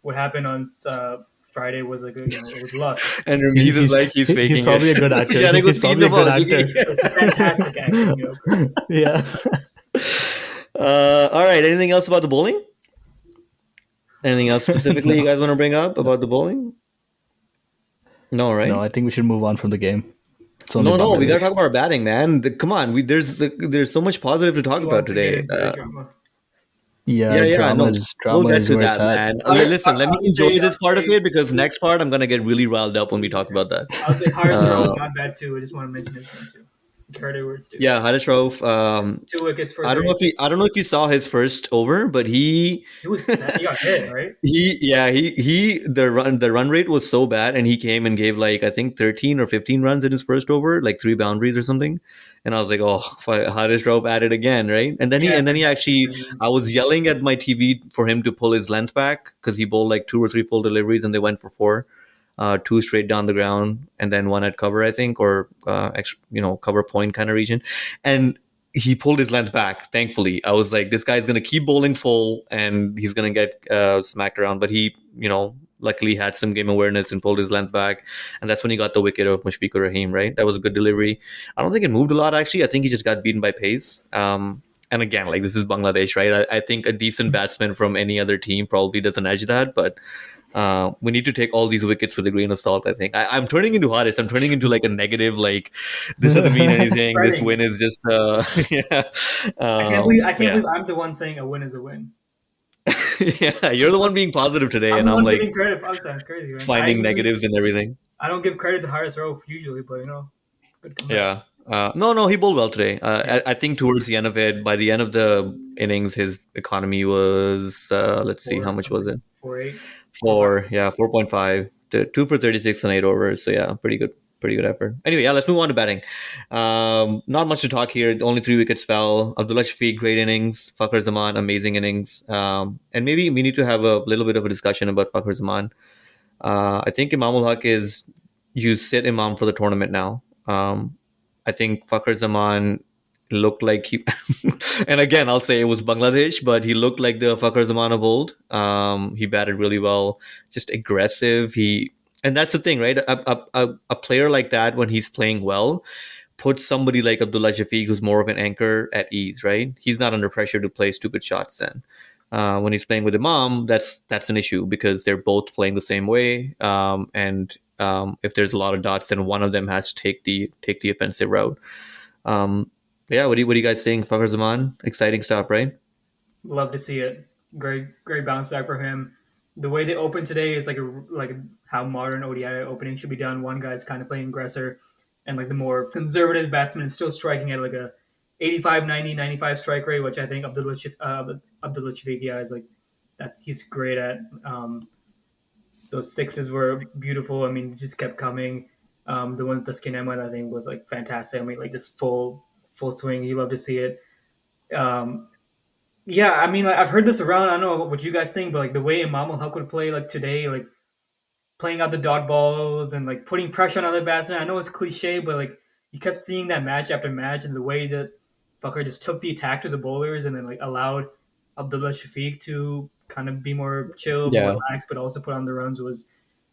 what happened on uh, Friday was like a, you know, it was luck. And Ramiz is like he's faking. He's probably it. a good actor. yeah, he's probably a good actor. Fantastic acting, you know. Yeah. Uh, all right. Anything else about the bowling? Anything else specifically no. you guys want to bring up about the bowling? No, right? No, I think we should move on from the game. No, no, Bangladesh. We gotta talk about our batting, man. The, come on, we there's the, there's so much positive to talk he about today. Uh, drama. Yeah, yeah, yeah. Dramas, no, drama we'll get to that, man. Okay, listen, let me enjoy this part of it because next part I'm gonna get really riled up when we talk about that. I'll say Haris Rauf is not bad too. I just want to mention his name too. Words, yeah, Haris Rauf. Um, Two wickets for. I don't know if he, I don't know if you saw his first over, but he he was bad. He got hit, right? He yeah he he the run the run rate was so bad, and he came and gave like I think thirteen or fifteen runs in his first over, like three boundaries or something. And I was like, oh, Haris Rauf at it again, right? And then he yes. and then he actually I was yelling at my T V for him to pull his length back because he bowled like two or three full deliveries and they went for four. Uh, two straight down the ground and then one at cover, I think, or uh, extra, you know, cover point kind of region. And he pulled his length back, thankfully. I was like, this guy's going to keep bowling full and he's going to get uh, smacked around. But he, you know, luckily had some game awareness and pulled his length back. And that's when he got the wicket of Mushfiqur Rahim, right? That was a good delivery. I don't think it moved a lot, actually. I think he just got beaten by pace. Um, and again, like this is Bangladesh, right? I, I think a decent batsman from any other team probably doesn't edge that, but... Uh, we need to take all these wickets with a grain of salt, I think. I, I'm turning into Haris. I'm turning into like a negative, like, this doesn't mean anything. This win is just, uh, yeah. Um, I can't, believe, I can't yeah. believe I'm the one saying a win is a win. yeah, you're the one being positive today. I'm and I'm like, credit. I'm sorry, it's crazy, man. Finding I negatives usually, and everything. I don't give credit to Haris Rauf usually, but you know. Yeah. Uh, no, no, he bowled well today. Uh, yeah. I, I think towards the end of it, by the end of the innings, his economy was, uh, let's see, Four how much something. was it? Four eight. Four, yeah, four point five, two for thirty-six and eight overs. So yeah, pretty good, pretty good effort. Anyway, yeah, let's move on to batting. Um, not much to talk here. Only three wickets fell. Abdullah Shafiq, great innings. Fakhar Zaman, amazing innings. Um, and maybe we need to have a little bit of a discussion about Fakhar Zaman. Uh, I think Imam-ul-Haq is, you sit Imam for the tournament now. Um, I think Fakhar Zaman looked like he, and again, I'll say it was Bangladesh, but he looked like the Fakhar Zaman of old. Um, he batted really well, just aggressive. He, and that's the thing, right? A, a, a player like that, when he's playing well, puts somebody like Abdullah Shafiq, who's more of an anchor, at ease, right? He's not under pressure to play stupid shots then. Uh, when he's playing with Imam, that's that's an issue because they're both playing the same way. Um, and um, if there's a lot of dots, then one of them has to take the take the offensive route. Um, yeah, what do you, what do you guys think? Fakhar Zaman, exciting stuff, right? Love to see it. Great, great bounce back for him. The way they open today is like a, like how modern O D I opening should be done. One guy's kind of playing aggressor, and like the more conservative batsman is still striking at like a eighty-five, ninety, ninety-five strike rate, which I think Abdullah Shif- uh, Abdullah Shafiq yeah, is like that. He's great at um, those sixes were beautiful. I mean, it just kept coming. Um, the one with the skin emerald, I think, was like fantastic. I mean, like this full full swing. You love to see it. Um, yeah, I mean, like, I've heard this around. I don't know what you guys think, but like the way Imam-ul-Haq would play like today, like playing out the dot balls and like putting pressure on other batsmen. I know it's cliche, but like you kept seeing that match after match, and the way that Fakhar just took the attack to the bowlers and then like allowed Abdullah Shafiq to kind of be more chill, yeah. more relaxed, but also put on the runs was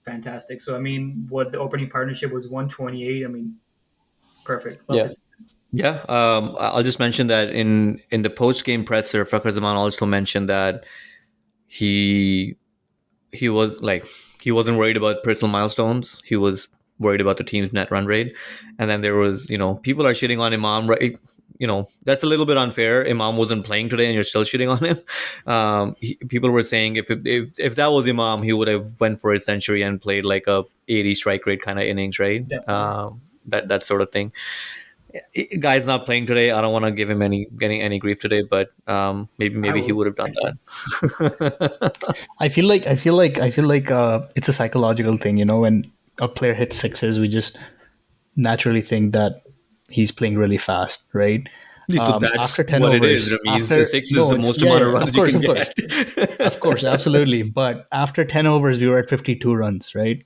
fantastic. So, I mean, what the opening partnership was one twenty-eight. I mean, perfect. Love yeah. yeah. Um, I'll just mention that in, in the post-game presser, Fakhar Zaman also mentioned that he he was like, he wasn't worried about personal milestones. He was worried about the team's net run rate. And then there was, you know, people are shitting on Imam, right? You know, that's a little bit unfair. Imam wasn't playing today and you're still shitting on him. Um, he, people were saying if, it, if if that was Imam, he would have went for a century and played like a eighty strike rate kind of innings, right? Um, that that sort of thing. It, guy's not playing today. I don't want to give him any any, any grief today, but um, maybe maybe he would have done that. I feel like I feel like I feel like uh, it's a psychological thing, you know. When a player hits sixes, we just naturally think that he's playing really fast, right? Um, that's after ten what overs, it is. After, six no, is the most yeah, amount of runs of course, you can of get. Of course, absolutely. But after ten overs, we were at fifty-two runs, right?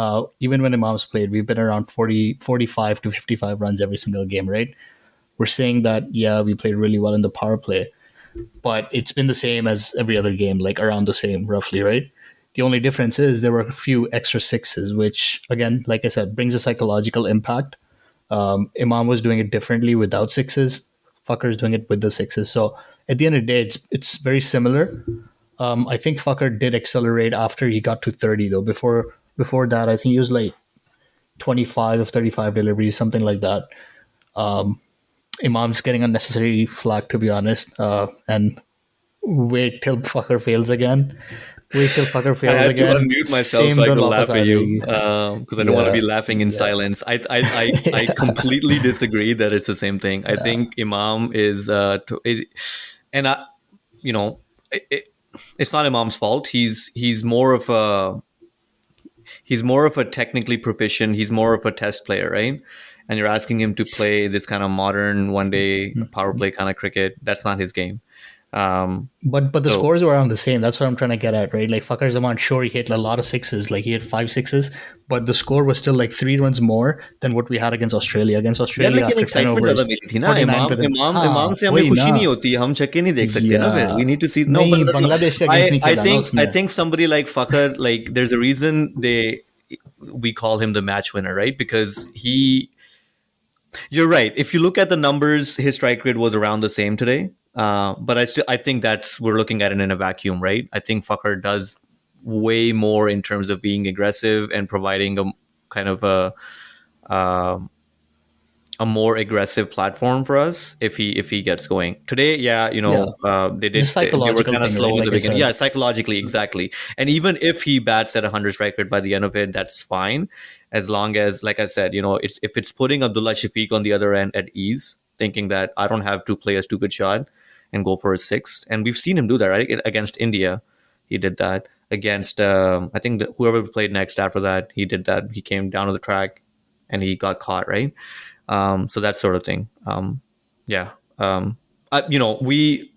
Uh, even when Imam's played, we've been around forty, forty-five to fifty-five runs every single game, right? We're saying that, yeah, we played really well in the power play, but it's been the same as every other game, like around the same, roughly, right? The only difference is there were a few extra sixes, which, again, like I said, brings a psychological impact. Um, Imam was doing it differently without sixes. Fakhar is doing it with the sixes. So at the end of the day, it's it's very similar. Um, I think Fakhar did accelerate after he got to thirty, though. Before before that, I think he was like twenty-five of thirty-five deliveries, something like that. Um, Imam's getting unnecessary flack, to be honest. Uh, and wait till Fakhar fails again. Wait till Fakhar fails again. I had again. to unmute myself Same so I could laugh at you because um, I don't yeah. want to be laughing in yeah. silence. I I I, yeah. I completely disagree that it's the same thing. I yeah. think Imam is, uh, to, it, and I, you know, it, it, it's not Imam's fault. He's he's more of a he's more of a technically proficient. He's more of a test player, right? And you're asking him to play this kind of modern one day mm-hmm. power play kind of cricket. That's not his game. Um, but but the so, scores were around the same. That's what I'm trying to get at, right? Like Fakhar Zaman, sure, he hit a lot of sixes, like he hit five sixes, but the score was still like three runs more than what we had against Australia. Against Australia, yeah, after ten overs, we need to see. No, but, but, Bangladesh I, I think I think somebody like Fakhar, like there's a reason they we call him the match winner, right? Because he, you're right. If you look at the numbers, his strike rate was around the same today. Uh, but I still I think that's we're looking at it in a vacuum, right? I think Fakhar does way more in terms of being aggressive and providing a kind of a uh, a more aggressive platform for us if he if he gets going today. Yeah, you know yeah. Uh, they did they, they were kind of slow right? in like the beginning. Yeah, psychologically exactly. And even if he bats at a hundred strike rate by the end of it, that's fine as long as, like I said, you know, it's if it's putting Abdullah Shafiq on the other end at ease, thinking that I don't have to play a stupid shot and go for a six. And we've seen him do that, right? Against India, he did that. Against, um, I think, the, whoever played next after that, he did that. He came down to the track and he got caught, right? Um, so that sort of thing. Um, yeah. Um, uh, you know, we,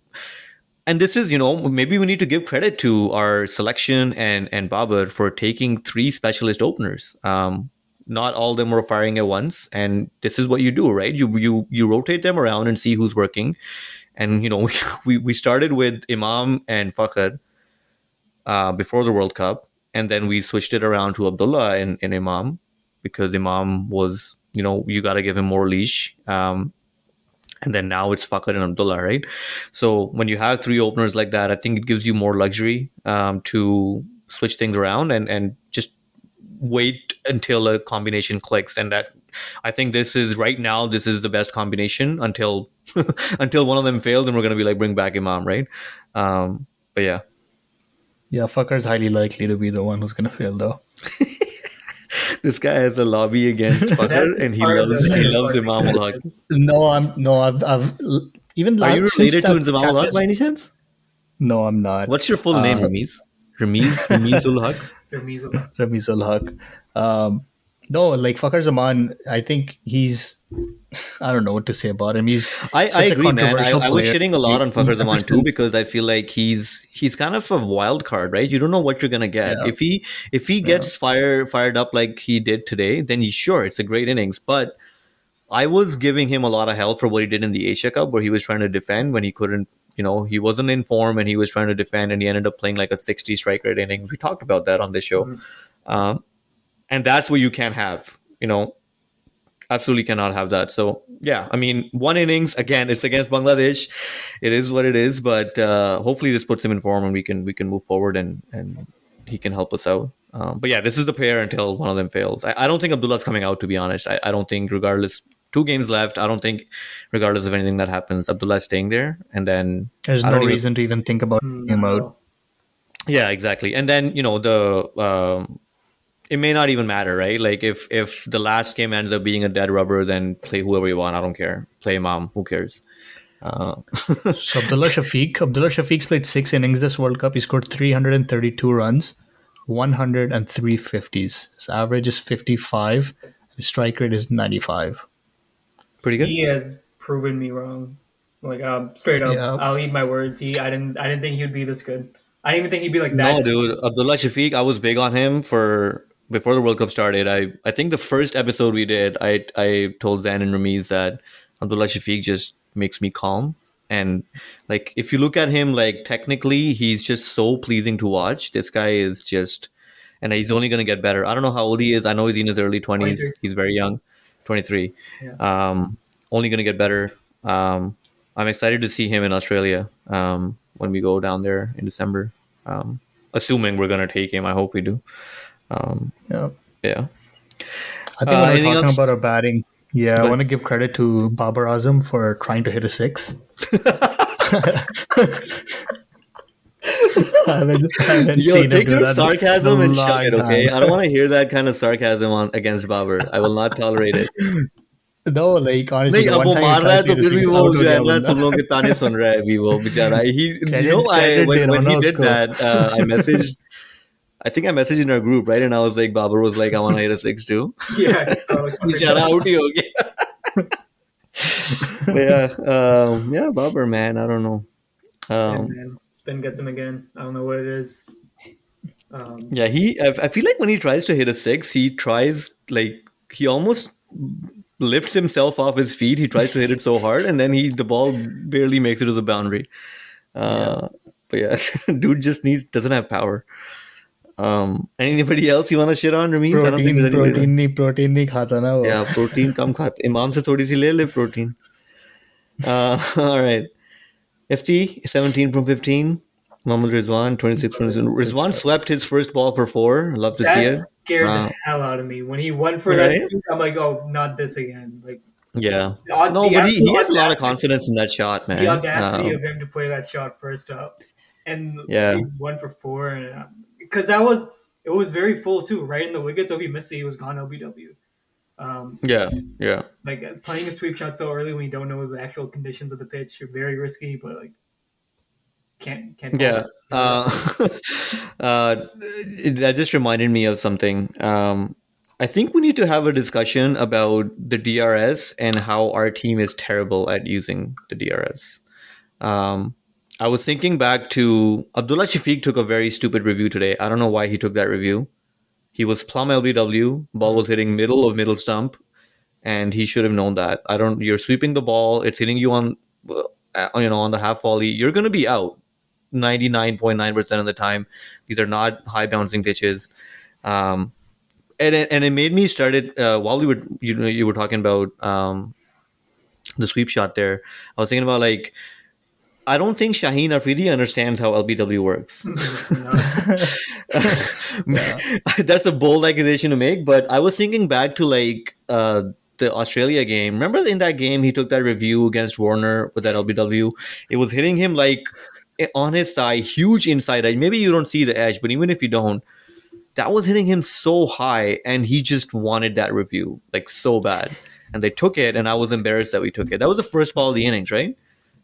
and this is, you know, maybe we need to give credit to our selection and, and Babar for taking three specialist openers. Um, not all of them were firing at once. And this is what you do, right? You, you, you rotate them around and see who's working. And, you know, we, we started with Imam and Fakhar uh, before the World Cup. And then we switched it around to Abdullah and, and Imam, because Imam was, you know, you got to give him more leash. Um, and then now it's Fakhar and Abdullah, right? So when you have three openers like that, I think it gives you more luxury um, to switch things around and, and just wait until a combination clicks. And that, I think this is right now, this is the best combination until until one of them fails, and we're going to be like, bring back Imam, right? Um, but yeah. Yeah, Fakhar's highly likely to be the one who's going to fail, though. This guy has a lobby against Fakhar, and he loves he loves Imam-ul-Haq. No, I'm no, I've I've even. Are you related to Inzamam-ul-Haq by any chance? No, I'm not. What's your full um, name, Ramiz? Ramiz Ramiz-ul-Haq. Ramiz-ul-Haq. Ramiz-ul-Haq. Um, no, like Fakhar Zaman, I think he's. I don't know what to say about him. He's. I, I agree, man. I, I was shitting a lot on Fakhar Zaman too, because I feel like he's he's kind of a wild card, right? You don't know what you're gonna get. Yeah. If he if he gets yeah. fire fired up like he did today, then he's sure it's a great innings. But I was giving him a lot of hell for what he did in the Asia Cup, where he was trying to defend when he couldn't. You know, he wasn't in form and he was trying to defend, and he ended up playing like a sixty strike rate innings. We talked about that on this show, mm-hmm. um, and that's what you can't have. You know. Absolutely cannot have that. So, yeah, I mean, one innings, again, it's against Bangladesh. It is what it is, but uh, hopefully this puts him in form and we can we can move forward and, and he can help us out. Um, but, yeah, this is the pair until one of them fails. I, I don't think Abdullah's coming out, to be honest. I, I don't think regardless, two games left, I don't think regardless of anything that happens, Abdullah's staying there. And then there's no even, reason to even think about him no. out. Yeah, exactly. And then, you know, the... Uh, it may not even matter, right? Like if if the last game ends up being a dead rubber, then play whoever you want. I don't care. Play Imam. Who cares? Uh. So Abdullah Shafiq. Abdullah Shafiq's played six innings this World Cup. He scored three hundred thirty-two runs, one hundred three fifties. His average is fifty-five. His strike rate is ninety-five. Pretty good. He has proven me wrong. Like um, straight up, yeah. I'll eat my words. He, I didn't, I didn't think he would be this good. I didn't even think he'd be like that. No, dude. Abdullah Shafiq. I was big on him for. Before the World Cup started, I, I think the first episode we did, I I told Zan and Ramiz that Abdullah Shafiq just makes me calm. And like if you look at him, like technically, he's just so pleasing to watch. This guy is just, and he's only going to get better. I don't know how old he is. I know he's in his early twenties. twenty-three. He's very young, twenty-three. Yeah. Um, only going to get better. Um, I'm excited to see him in Australia um, when we go down there in December. Um, assuming we're going to take him. I hope we do. Um, yeah, yeah. I think uh, when we're talking else? about our batting, yeah, but, I want to give credit to Babar Azam for trying to hit a six. I haven't, I haven't Yo, seen take your sarcasm and shut it, okay? I don't want to hear that kind of sarcasm on against Babar. I will not tolerate it. No, like honestly, no, one time he tries to You know, I when, when he did that, uh, I messaged. I think I messaged in our group, right? And I was like, Babar was like, I want to hit a six too. Yeah, it's probably yeah, um, yeah, Babar, man. I don't know. Um, Spin, man. Spin gets him again. I don't know what it is. Um, yeah, he. I, I feel like when he tries to hit a six, he tries like he almost lifts himself off his feet. He tries to hit it so hard, and then he the ball barely makes it to the boundary. Uh, yeah. But yeah, dude just needs doesn't have power. Um, anybody else you want to shit on, Ramiz? Protein, I don't think protein, nahi, protein nahi khata na wo. Yeah, protein kam khata. Imam se thodi si le le protein. Uh, all right. Ifti, seventeen from fifteen. Mohammad Rizwan, twenty-six from fifteen. Rizwan swept his first ball for four. Love to that see it. That scared uh, the hell out of me. When he went for right? that, suit, I'm like, oh, not this again. Like, yeah. The, no, the but he, he has audacity. a lot of confidence in that shot, man. The audacity um, of him to play that shot first up. And yeah. he's one for four and... Uh, Because that was it was very full too, right in the wicket. So if he missed it, he was gone L B W. Um, yeah, yeah. Like playing a sweep shot so early when you don't know the actual conditions of the pitch, you're very risky. But like, can't can't. Yeah, uh, uh, that just reminded me of something. Um, I think we need to have a discussion about the D R S and how our team is terrible at using the D R S. Um, I was thinking back to Abdullah Shafiq took a very stupid review today. I don't know why he took that review. He was plumb L B W, ball was hitting middle of middle stump, and he should have known that. I don't. You're sweeping the ball, it's hitting you on, you know, on the half volley. You're going to be out ninety-nine point nine percent of the time. These are not high bouncing pitches. Um, and it, and it made me started uh, while we were you know you were talking about um, the sweep shot there. I was thinking about like. I don't think Shaheen Afridi understands how L B W works. That's a bold accusation to make, but I was thinking back to like uh, the Australia game. Remember in that game, he took that review against Warner with that L B W. It was hitting him like on his thigh, huge inside edge. Maybe you don't see the edge, but even if you don't, that was hitting him so high, and he just wanted that review like so bad. And they took it, and I was embarrassed that we took it. That was the first ball of the innings, right?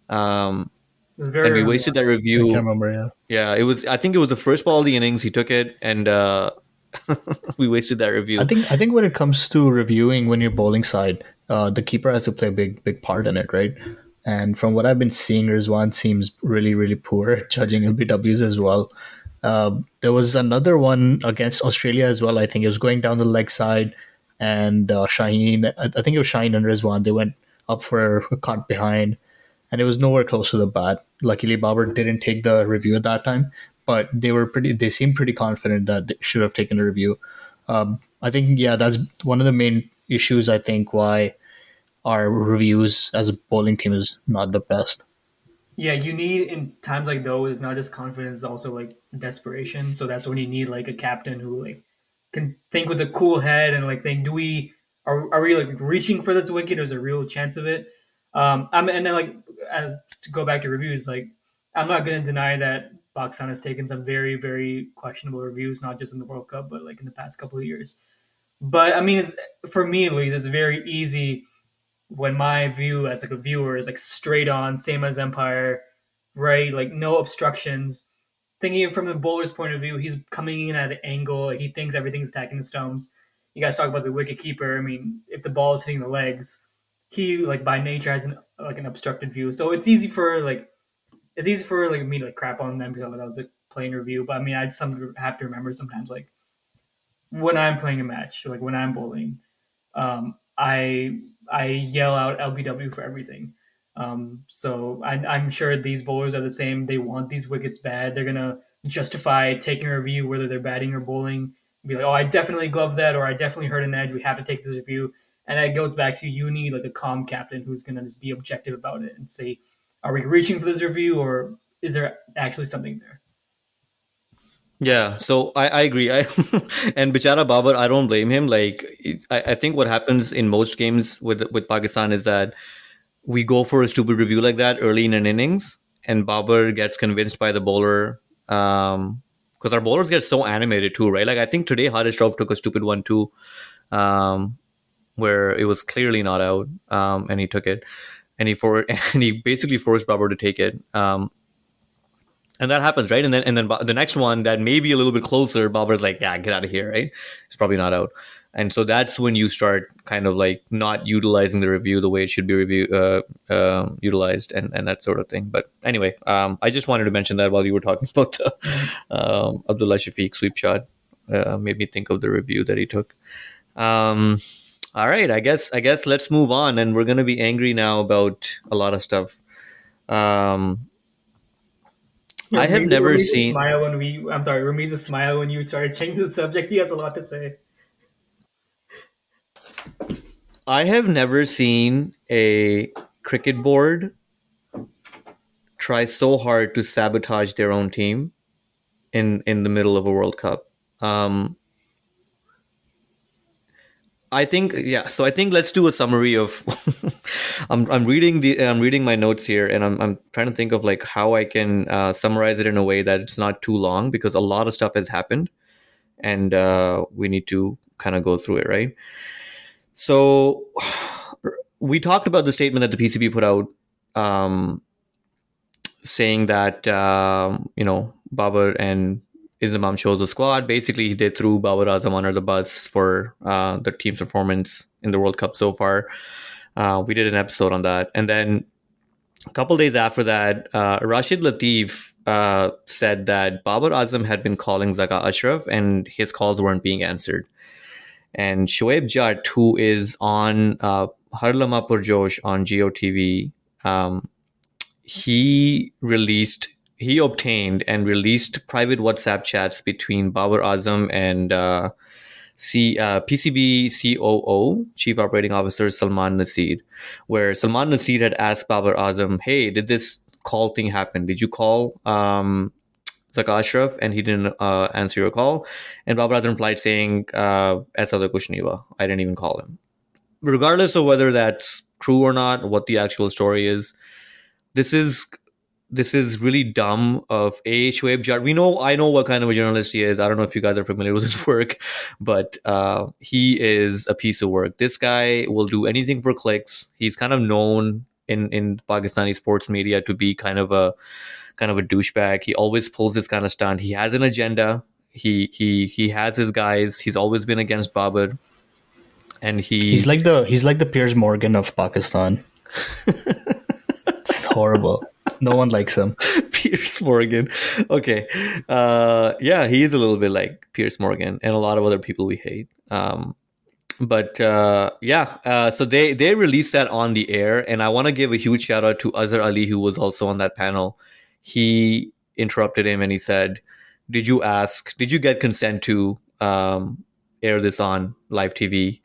Um, Very and we wasted that review. I can't remember, yeah. Yeah, it was. I think it was the first ball of the innings. He took it, and uh, we wasted that review. I think. I think when it comes to reviewing when you're bowling side, uh, the keeper has to play a big, big part in it, right? And from what I've been seeing, Rizwan seems really, really poor at judging L B Ws as well. Uh, there was another one against Australia as well. I think it was going down the leg side, and uh, Shaheen. I, I think it was Shaheen and Rizwan. They went up for a caught behind. And it was nowhere close to the bat. Luckily, Babar didn't take the review at that time, but they were pretty. They seemed pretty confident that they should have taken the review. Um, I think, yeah, that's one of the main issues. I think why our reviews as a bowling team is not the best. Yeah, you need in times like those. It's not just confidence, it's also like desperation. So that's when you need like a captain who like can think with a cool head and like think, do we are are we like reaching for this wicket? Or is there a real chance of it? Um, I'm and then like. As to go back to reviews, like I'm not going to deny that Pakistan has taken some very, very questionable reviews, not just in the World Cup, but like in the past couple of years. But I mean, it's, for me at least, it's very easy when my view as like a viewer is like straight on, same as Empire, right? Like no obstructions. Thinking from the bowler's point of view, he's coming in at an angle. He thinks everything's attacking the stumps. You guys talk about the wicket keeper. I mean, if the ball is hitting the legs, he like by nature has an like an obstructed view, so it's easy for like it's easy for like me to like crap on them because that was a plain review. But I mean, I some have to remember sometimes like when I'm playing a match, like when I'm bowling, um, I I yell out L B W for everything. Um, so I, I'm sure these bowlers are the same. They want these wickets bad. They're gonna justify taking a review whether they're batting or bowling. Be like, oh, I definitely gloved that, or I definitely hurt an edge. We have to take this review. And it goes back to you need like a calm captain who's going to just be objective about it and say, are we reaching for this review or is there actually something there? Yeah, so I, I agree. I and Bichara Babar, I don't blame him. Like I, I think what happens in most games with, with Pakistan is that we go for a stupid review like that early in an innings and Babar gets convinced by the bowler. Um, because our bowlers get so animated too, right? Like I think today Haris Rauf took a stupid one too. Um where it was clearly not out, um, and he took it, and he for and he basically forced Babar to take it, um, and that happens, right? And then and then ba- the next one that may be a little bit closer, Babar's like, yeah, get out of here, right? It's probably not out, and so that's when you start kind of like not utilizing the review the way it should be review uh, uh, utilized, and, and that sort of thing. But anyway, um, I just wanted to mention that while you were talking about the um, Abdullah Shafiq sweep shot, uh, made me think of the review that he took. Um, All right, I guess I guess let's move on, and we're gonna be angry now about a lot of stuff. Um, yeah, I have Ramiz, never Ramiz's seen. Smile when we, I'm sorry, Ramiz's smile when you started changing the subject. He has a lot to say. I have never seen a cricket board try so hard to sabotage their own team in in the middle of a World Cup. Um, I think yeah. So I think let's do a summary of. I'm I'm reading the I'm reading my notes here, and I'm I'm trying to think of like how I can uh, summarize it in a way that it's not too long because a lot of stuff has happened, and uh, we need to kind of go through it, right? So we talked about the statement that the P C B put out, um, saying that uh, you know Babar and Inzamam shows the squad. Basically, they threw Babar Azam under the bus for uh, the team's performance in the World Cup so far. Uh, we did an episode on that. And then a couple days after that, uh, Rashid Latif uh, said that Babar Azam had been calling Zaka Ashraf and his calls weren't being answered. And Shoaib Jatt, who is on uh, Har Lamha Purjosh on G O T V, um, he released... He obtained and released private WhatsApp chats between Babar Azam and uh, C, uh, P C B C O O, Chief Operating Officer Salman Naseer, where Salman Naseer had asked Babar Azam, hey, did this call thing happen? Did you call um, Zaka Ashraf and he didn't uh, answer your call? And Babar Azam replied saying, uh, Aisa to kuch nahi hua. I didn't even call him. Regardless of whether that's true or not, what the actual story is, this is... This is really dumb of A. Shoaib Jatt. We know, I know what kind of a journalist he is. I don't know if you guys are familiar with his work, but uh, he is a piece of work. This guy will do anything for clicks. He's kind of known in, in Pakistani sports media to be kind of a kind of a douchebag. He always pulls this kind of stunt. He has an agenda. He he he has his guys. He's always been against Babar, and he he's like the he's like the Piers Morgan of Pakistan. It's horrible. No one likes him. Piers Morgan. Okay. Uh, yeah, he is a little bit like Piers Morgan and a lot of other people we hate. Um, but uh, yeah, uh, so they, they released that on the air. And I want to give a huge shout out to Azhar Ali, who was also on that panel. He interrupted him and he said, did you ask, did you get consent to um, air this on live T V?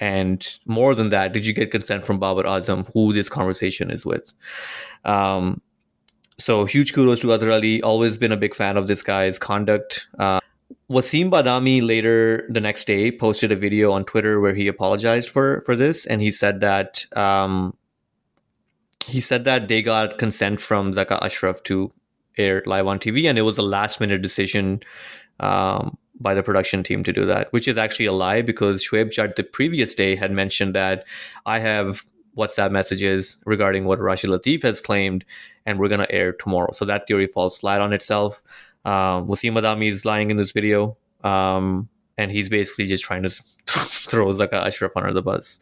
And more than that, did you get consent from Babar Azam, who this conversation is with? Um, So huge kudos to Azhar Ali. Always been a big fan of this guy's conduct. Uh, Wasim Badami later the next day posted a video on Twitter where he apologized for, for this. And he said that um, he said that they got consent from Zaka Ashraf to air live on T V. And it was a last minute decision um, by the production team to do that, which is actually a lie because Shoaib Jatt the previous day had mentioned that I have WhatsApp messages regarding what Rashid Latif has claimed, and we're going to air tomorrow. So that theory falls flat on itself. Um, Wasim Adami is lying in this video, um, and he's basically just trying to throw Zaka Ashraf under the bus.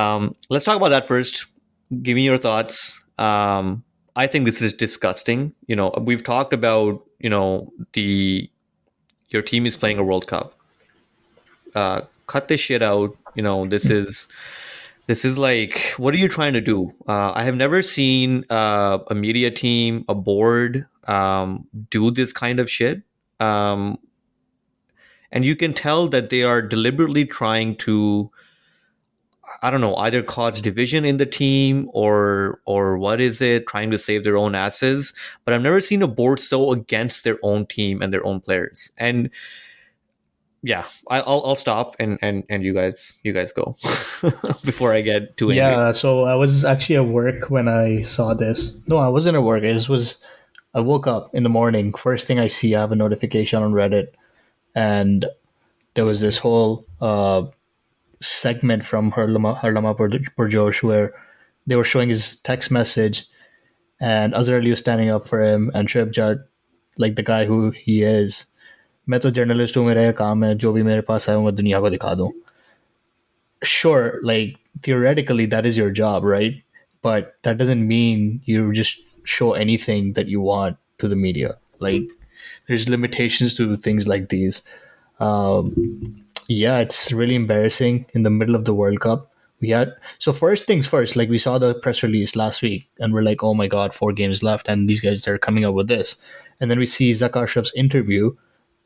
Um, let's talk about that first. Give me your thoughts. Um, I think this is disgusting. You know, we've talked about, you know, the your team is playing a World Cup. Uh, cut this shit out. You know, this is... This is like, what are you trying to do? Uh, I have never seen uh, a media team, a board, um, do this kind of shit. Um, and you can tell that they are deliberately trying to, I don't know, either cause division in the team or or what is it, trying to save their own asses. But I've never seen a board so against their own team and their own players. And yeah, I'll I'll stop and, and, and you guys you guys go before I get too angry. Yeah, so I was actually at work when I saw this. No, I wasn't at work. This was I woke up in the morning. First thing I see, I have a notification on Reddit, and there was this whole uh, segment from Har Lamha Purjosh where they were showing his text message, and Azhar Ali was standing up for him, and Shoaib Jatt, like the guy who he is. मैं तो journalist हूँ मेरा काम है जो भी मेरे पास है मैं दुनिया को दिखा दूँ sure like theoretically that is your job right but that doesn't mean you just show anything that you want to the media like there's limitations to things like these um, yeah it's really embarrassing in the middle of the World Cup we had so first things first like we saw the press release last week and we're like oh my god four games left and these guys are coming up with this and then we see Zaka Ashraf's interview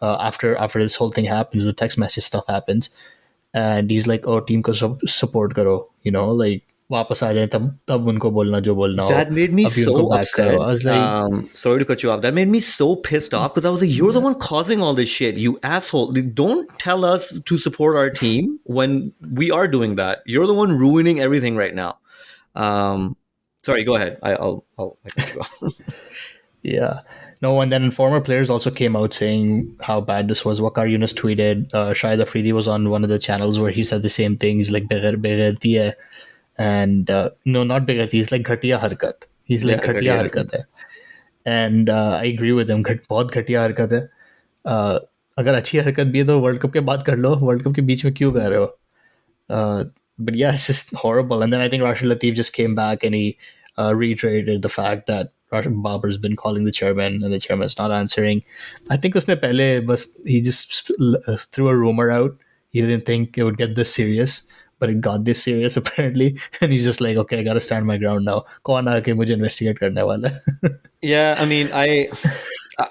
Uh, after after this whole thing happens, the text message stuff happens, and he's like, "Oh, team ko sub- support karo," you know, like "Wapas aa jaye tab tab unko bolna jo bolna ho." That made me so upset. I was like, um, sorry to cut you off. That made me so pissed off because I was like, "You're yeah. the one causing all this shit, you asshole! Don't tell us to support our team when we are doing that. You're the one ruining everything right now." Um, sorry, go ahead. I, I'll I'll I cut you off. Yeah. No, and then former players also came out saying how bad this was. Waqar Younis tweeted, uh, Shaheen Afridi was on one of the channels where he said the same things, like "Beghair Beghairti hai," and uh, no, not Beghairti, he's like "Ghatiya Harkat." He's like yeah, "Ghatiya Harkat hai," and uh, I agree with him. Bahut ghatiya harkat hai. आ, अगर अच्छी हरकत भी है तो world cup के बाद कर लो, world cup के बीच में क्यों कर रहे हो. But yeah, it's just horrible. And then I think Rashid Latif just came back and he uh, reiterated the fact that Babar's been calling the chairman and the chairman's not answering. I think usne pehle bas, he just threw a rumor out. He didn't think it would get this serious, but it got this serious apparently. And he's just like, okay, I got to stand my ground now. Kaun aake mujhe investigate karne wala? Yeah, I mean, I...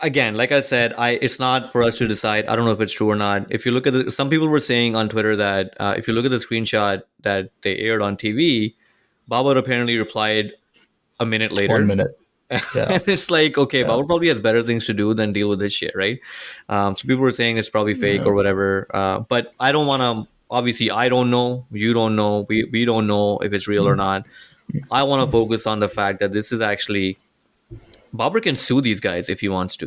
Again, like I said, I it's not for us to decide. I don't know if it's true or not. If you look at the, some people were saying on Twitter that uh, if you look at the screenshot that they aired on T V, Babar apparently replied a minute later. One minute. Yeah. And it's like, okay, yeah. Babar probably has better things to do than deal with this shit, right? Um, so people were saying it's probably fake yeah. or whatever. Uh, but I don't want to, obviously, I don't know. You don't know. We, we don't know if it's real mm-hmm. or not. I want to focus on the fact that this is actually... Babar can sue these guys if he wants to.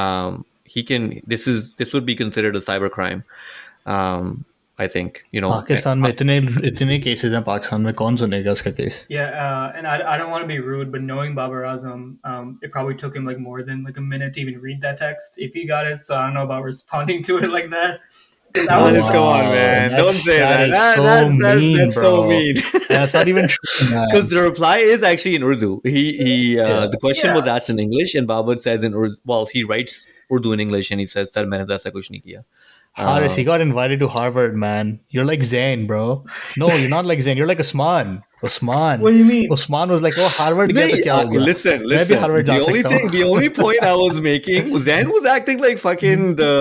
Um, he can. This is this would be considered a cybercrime. Um, I think you know. Pakistan mein itne itne cases hain. Pakistan mein kaun sunega uska case? Yeah, uh, and I I don't want to be rude, but knowing Babar Azam, um, it probably took him like more than like a minute to even read that text if he got it. So I don't know about responding to it like that. Wow. Just go on, man. That's, don't say that. That, that, so that, that, that mean, that's bro. so mean. That's not even true. Because the reply is actually in Urdu. He he. Uh, yeah. The question yeah. was asked in English, and Babar says in Urdu. Well, he writes Urdu in English, and he says, "Sir, maine aisa kuch nahi kiya." Haris, he got invited to Harvard, man. You're like Zain, bro. No, you're not like Zain. You're like Osman. Osman. What do you mean? Osman was like, oh, Harvard gaya to kya ho gaya? Listen, listen. The only thing, the only point I was making, Zain was acting like fucking the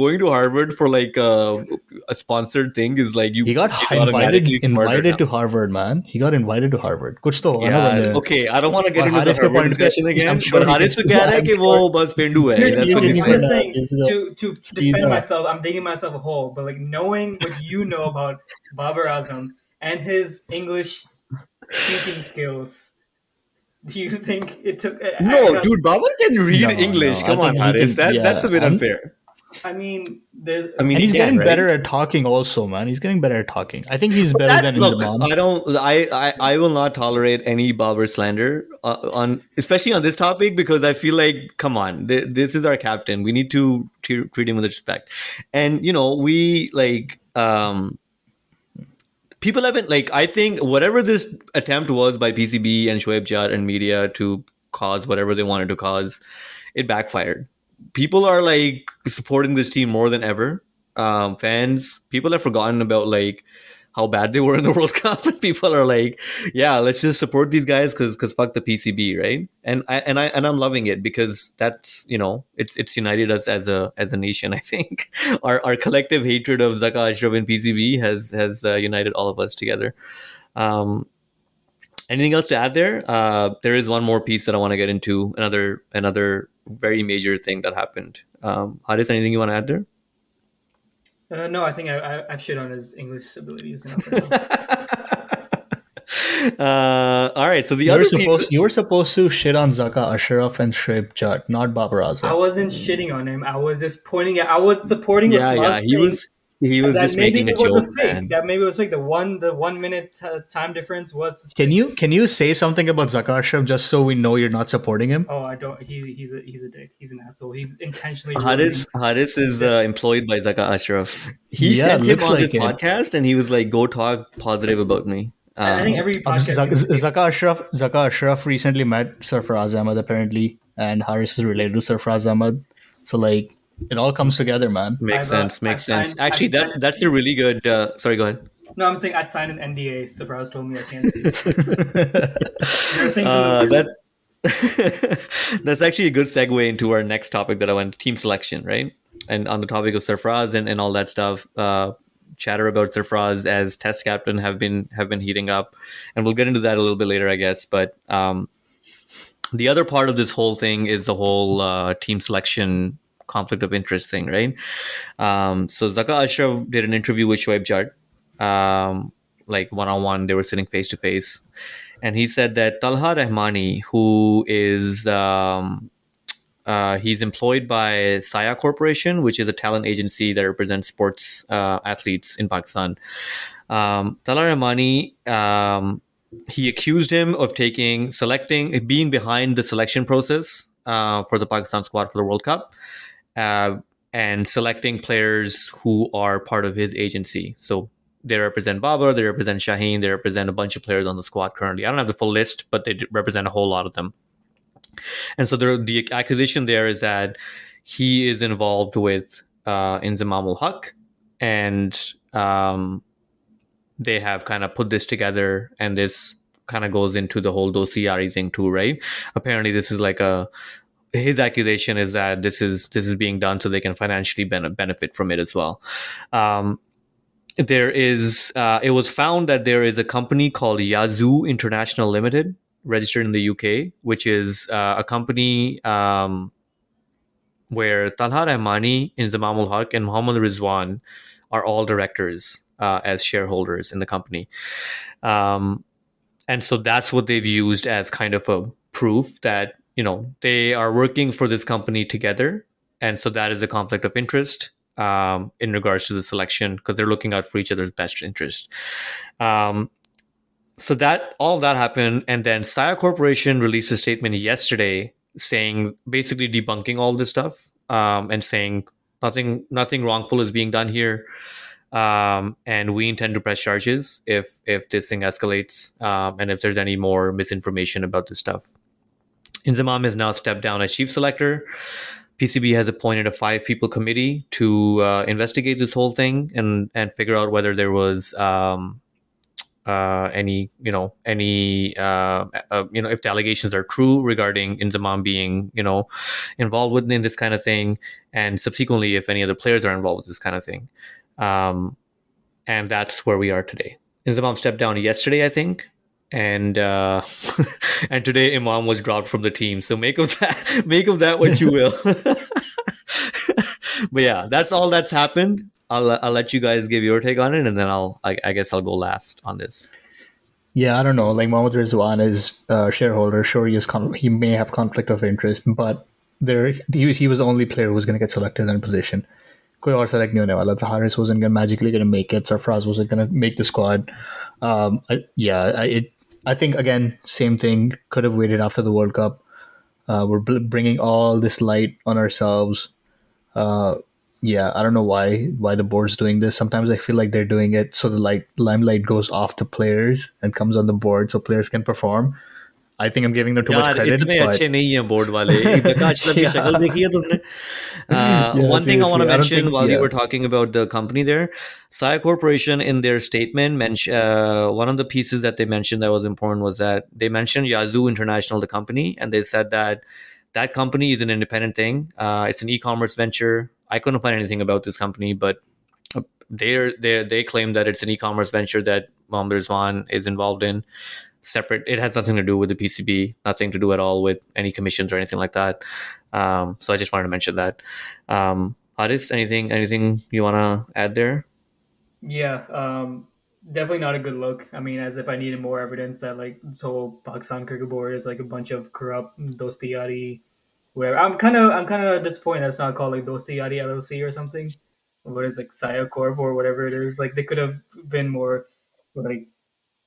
going to Harvard for like a, a sponsored thing is like you. He got invited, invited to Harvard, man. He got invited to Harvard. Kuch to hoga na bande. Okay, I don't want to get into the Harvard discussion again. But Haris to kya hai ki wo bas pendu hai. That's what To to defend myself, I'm digging myself a hole. But like knowing what you know about Babar Azam and his English speaking skills. Do you think it took... I, no, I dude, Babar can read no, English. No, Come I on, Haris. That, yeah. That's a bit unfair. I mean, there's... I mean, and he's he getting can, better right? at talking also, man. He's getting better at talking. I think he's but better that, than look, Inzamam. I don't... I, I, I will not tolerate any Babar slander, uh, on, especially on this topic, because I feel like, come on, th- this is our captain. We need to t- treat him with respect. And, you know, we, like... um. People haven't, like, I think whatever this attempt was by P C B and Shoaib Jatt and media to cause whatever they wanted to cause, it backfired. People are, like, supporting this team more than ever. Um, fans, people have forgotten about, like, how bad they were in the World Cup. People are like, yeah, let's just support these guys because because fuck the P C B, right? And I and I and I'm loving it because that's, you know, it's it's united us as a as a nation. I think our our collective hatred of Zaka Ashraf and P C B has has uh, united all of us together. Um, anything else to add there? Uh, there is one more piece that I want to get into. Another another very major thing that happened. Um, Haris, anything you want to add there? Uh, no, I think I, I, I've shit on his English abilities enough. uh, all right, so the you other supposed, piece... You were supposed to shit on Zaka Ashraf and Shoaib Jatt, not Babar Azam. I wasn't shitting on him. I was just pointing out. I was supporting his yeah, yeah. He was, he was just making a joke. That maybe it was a fake. That maybe it was fake. The one, the one minute uh, time difference was... Suspicious. Can you can you say something about Zaka Ashraf just so we know you're not supporting him? Oh, I don't... He, he's, a, he's a dick. He's an asshole. He's intentionally... Haris, Haris is uh, employed by Zaka Ashraf. He yeah, sent him on like his it. podcast and he was like, go talk positive about me. Um, I think every podcast... Um, Z- Zaka, Ashraf, Zaka Ashraf recently met Sarfraz Ahmed apparently, and Haris is related to Sarfraz Ahmed. So like... It all comes together, man. Makes I've, sense. Uh, makes signed, sense. Actually, I've that's that's a really good. Uh, sorry, go ahead. No, I'm saying I signed an N D A. So Sarfraz told me I can't see. uh, that, that's actually a good segue into our next topic that I went team selection, right? And on the topic of Sarfraz and, and all that stuff, uh, chatter about Sarfraz as test captain have been have been heating up, and we'll get into that a little bit later, I guess. But um, the other part of this whole thing is the whole uh, team selection. Conflict of interest thing, right? Um, so Zaka Ashraf did an interview with Shoaib Jatt, um, like one-on-one, they were sitting face-to-face. And he said that Talha Rehmani, who is, um, uh, he's employed by S I A Corporation, which is a talent agency that represents sports uh, athletes in Pakistan. Um, Talha Rehmani, um, he accused him of taking, selecting, being behind the selection process uh, for the Pakistan squad for the World Cup. uh, and selecting players who are part of his agency. So they represent Babar, they represent Shaheen, they represent a bunch of players on the squad currently. I don't have the full list, but they represent a whole lot of them. And so the, the accusation there is that he is involved with uh, Inzamam-ul-Haq, and um, they have kind of put this together, and this kind of goes into the whole dossier thing too, right? Apparently this is like a... His accusation is that this is this is being done so they can financially ben- benefit from it as well. Um, there is uh, it was found that there is a company called Yazoo International Limited registered in the U K, which is uh, a company um, where Talha Rehmani, Inzamam-ul-Haq, and Mohammad Rizwan are all directors uh, as shareholders in the company, um, and so that's what they've used as kind of a proof that, you know, they are working for this company together. And so that is a conflict of interest um, in regards to the selection, because they're looking out for each other's best interest. Um, so that all of that happened. And then S I A Corporation released a statement yesterday saying, basically debunking all this stuff um, and saying nothing, nothing wrongful is being done here. Um, and we intend to press charges if, if this thing escalates um, and if there's any more misinformation about this stuff. Inzamam has now stepped down as chief selector. P C B has appointed a five-people committee to uh, investigate this whole thing and and figure out whether there was um, uh, any, you know, any, uh, uh, you know, if the allegations are true regarding Inzamam being, you know, involved with in this kind of thing, and subsequently if any other players are involved with this kind of thing. Um, and that's where we are today. Inzamam stepped down yesterday, I think. And uh, and today Imam was dropped from the team. So make of that, make of that what you will. But yeah, that's all that's happened. I'll I'll let you guys give your take on it, and then I'll I, I guess I'll go last on this. Yeah, I don't know. Like Mohammad Rizwan is a shareholder. Sure, he is con- he may have conflict of interest, but there he was, he was the only player who was going to get selected in a position. कोई और select नहीं होने वाला था. Haris wasn't going to magically going to make it. Sarfraz wasn't going to make the squad. Um, I, yeah, I, it, I think, again, same thing. Could have waited after the World Cup. Uh, we're bl- bringing all this light on ourselves. Uh, yeah, I don't know why why the board's doing this. Sometimes I feel like they're doing it so the light limelight goes off the players and comes on the board so players can perform. I think I'm giving them too much credit. Itne but... achhe nahi hain board wale. Zaka Ashraf ki shakal dekhi hai tumne? Uh, one thing I want to mention think, while yeah. we were talking about the company there, S I A Corporation in their statement, mentioned uh, one of the pieces that they mentioned that was important was that they mentioned Yazoo International, the company, and they said that that company is an independent thing. Uh, it's an e-commerce venture. I couldn't find anything about this company, but they they they claim that it's an e-commerce venture that Mohammad Rizwan is involved in. Separate, it has nothing to do with the P C B, nothing to do at all with any commissions or anything like that. Um, so I just wanted to mention that. Um, Haris, anything, anything you want to add there? Yeah, um, definitely not a good look. I mean, as if I needed more evidence that like this whole Pakistan cricket board is like a bunch of corrupt Dostiyari, whatever. I'm kind of, I'm kind of disappointed that's not called like Dostiyari L L C or something. What is like S I A Corp or whatever it is. Like they could have been more like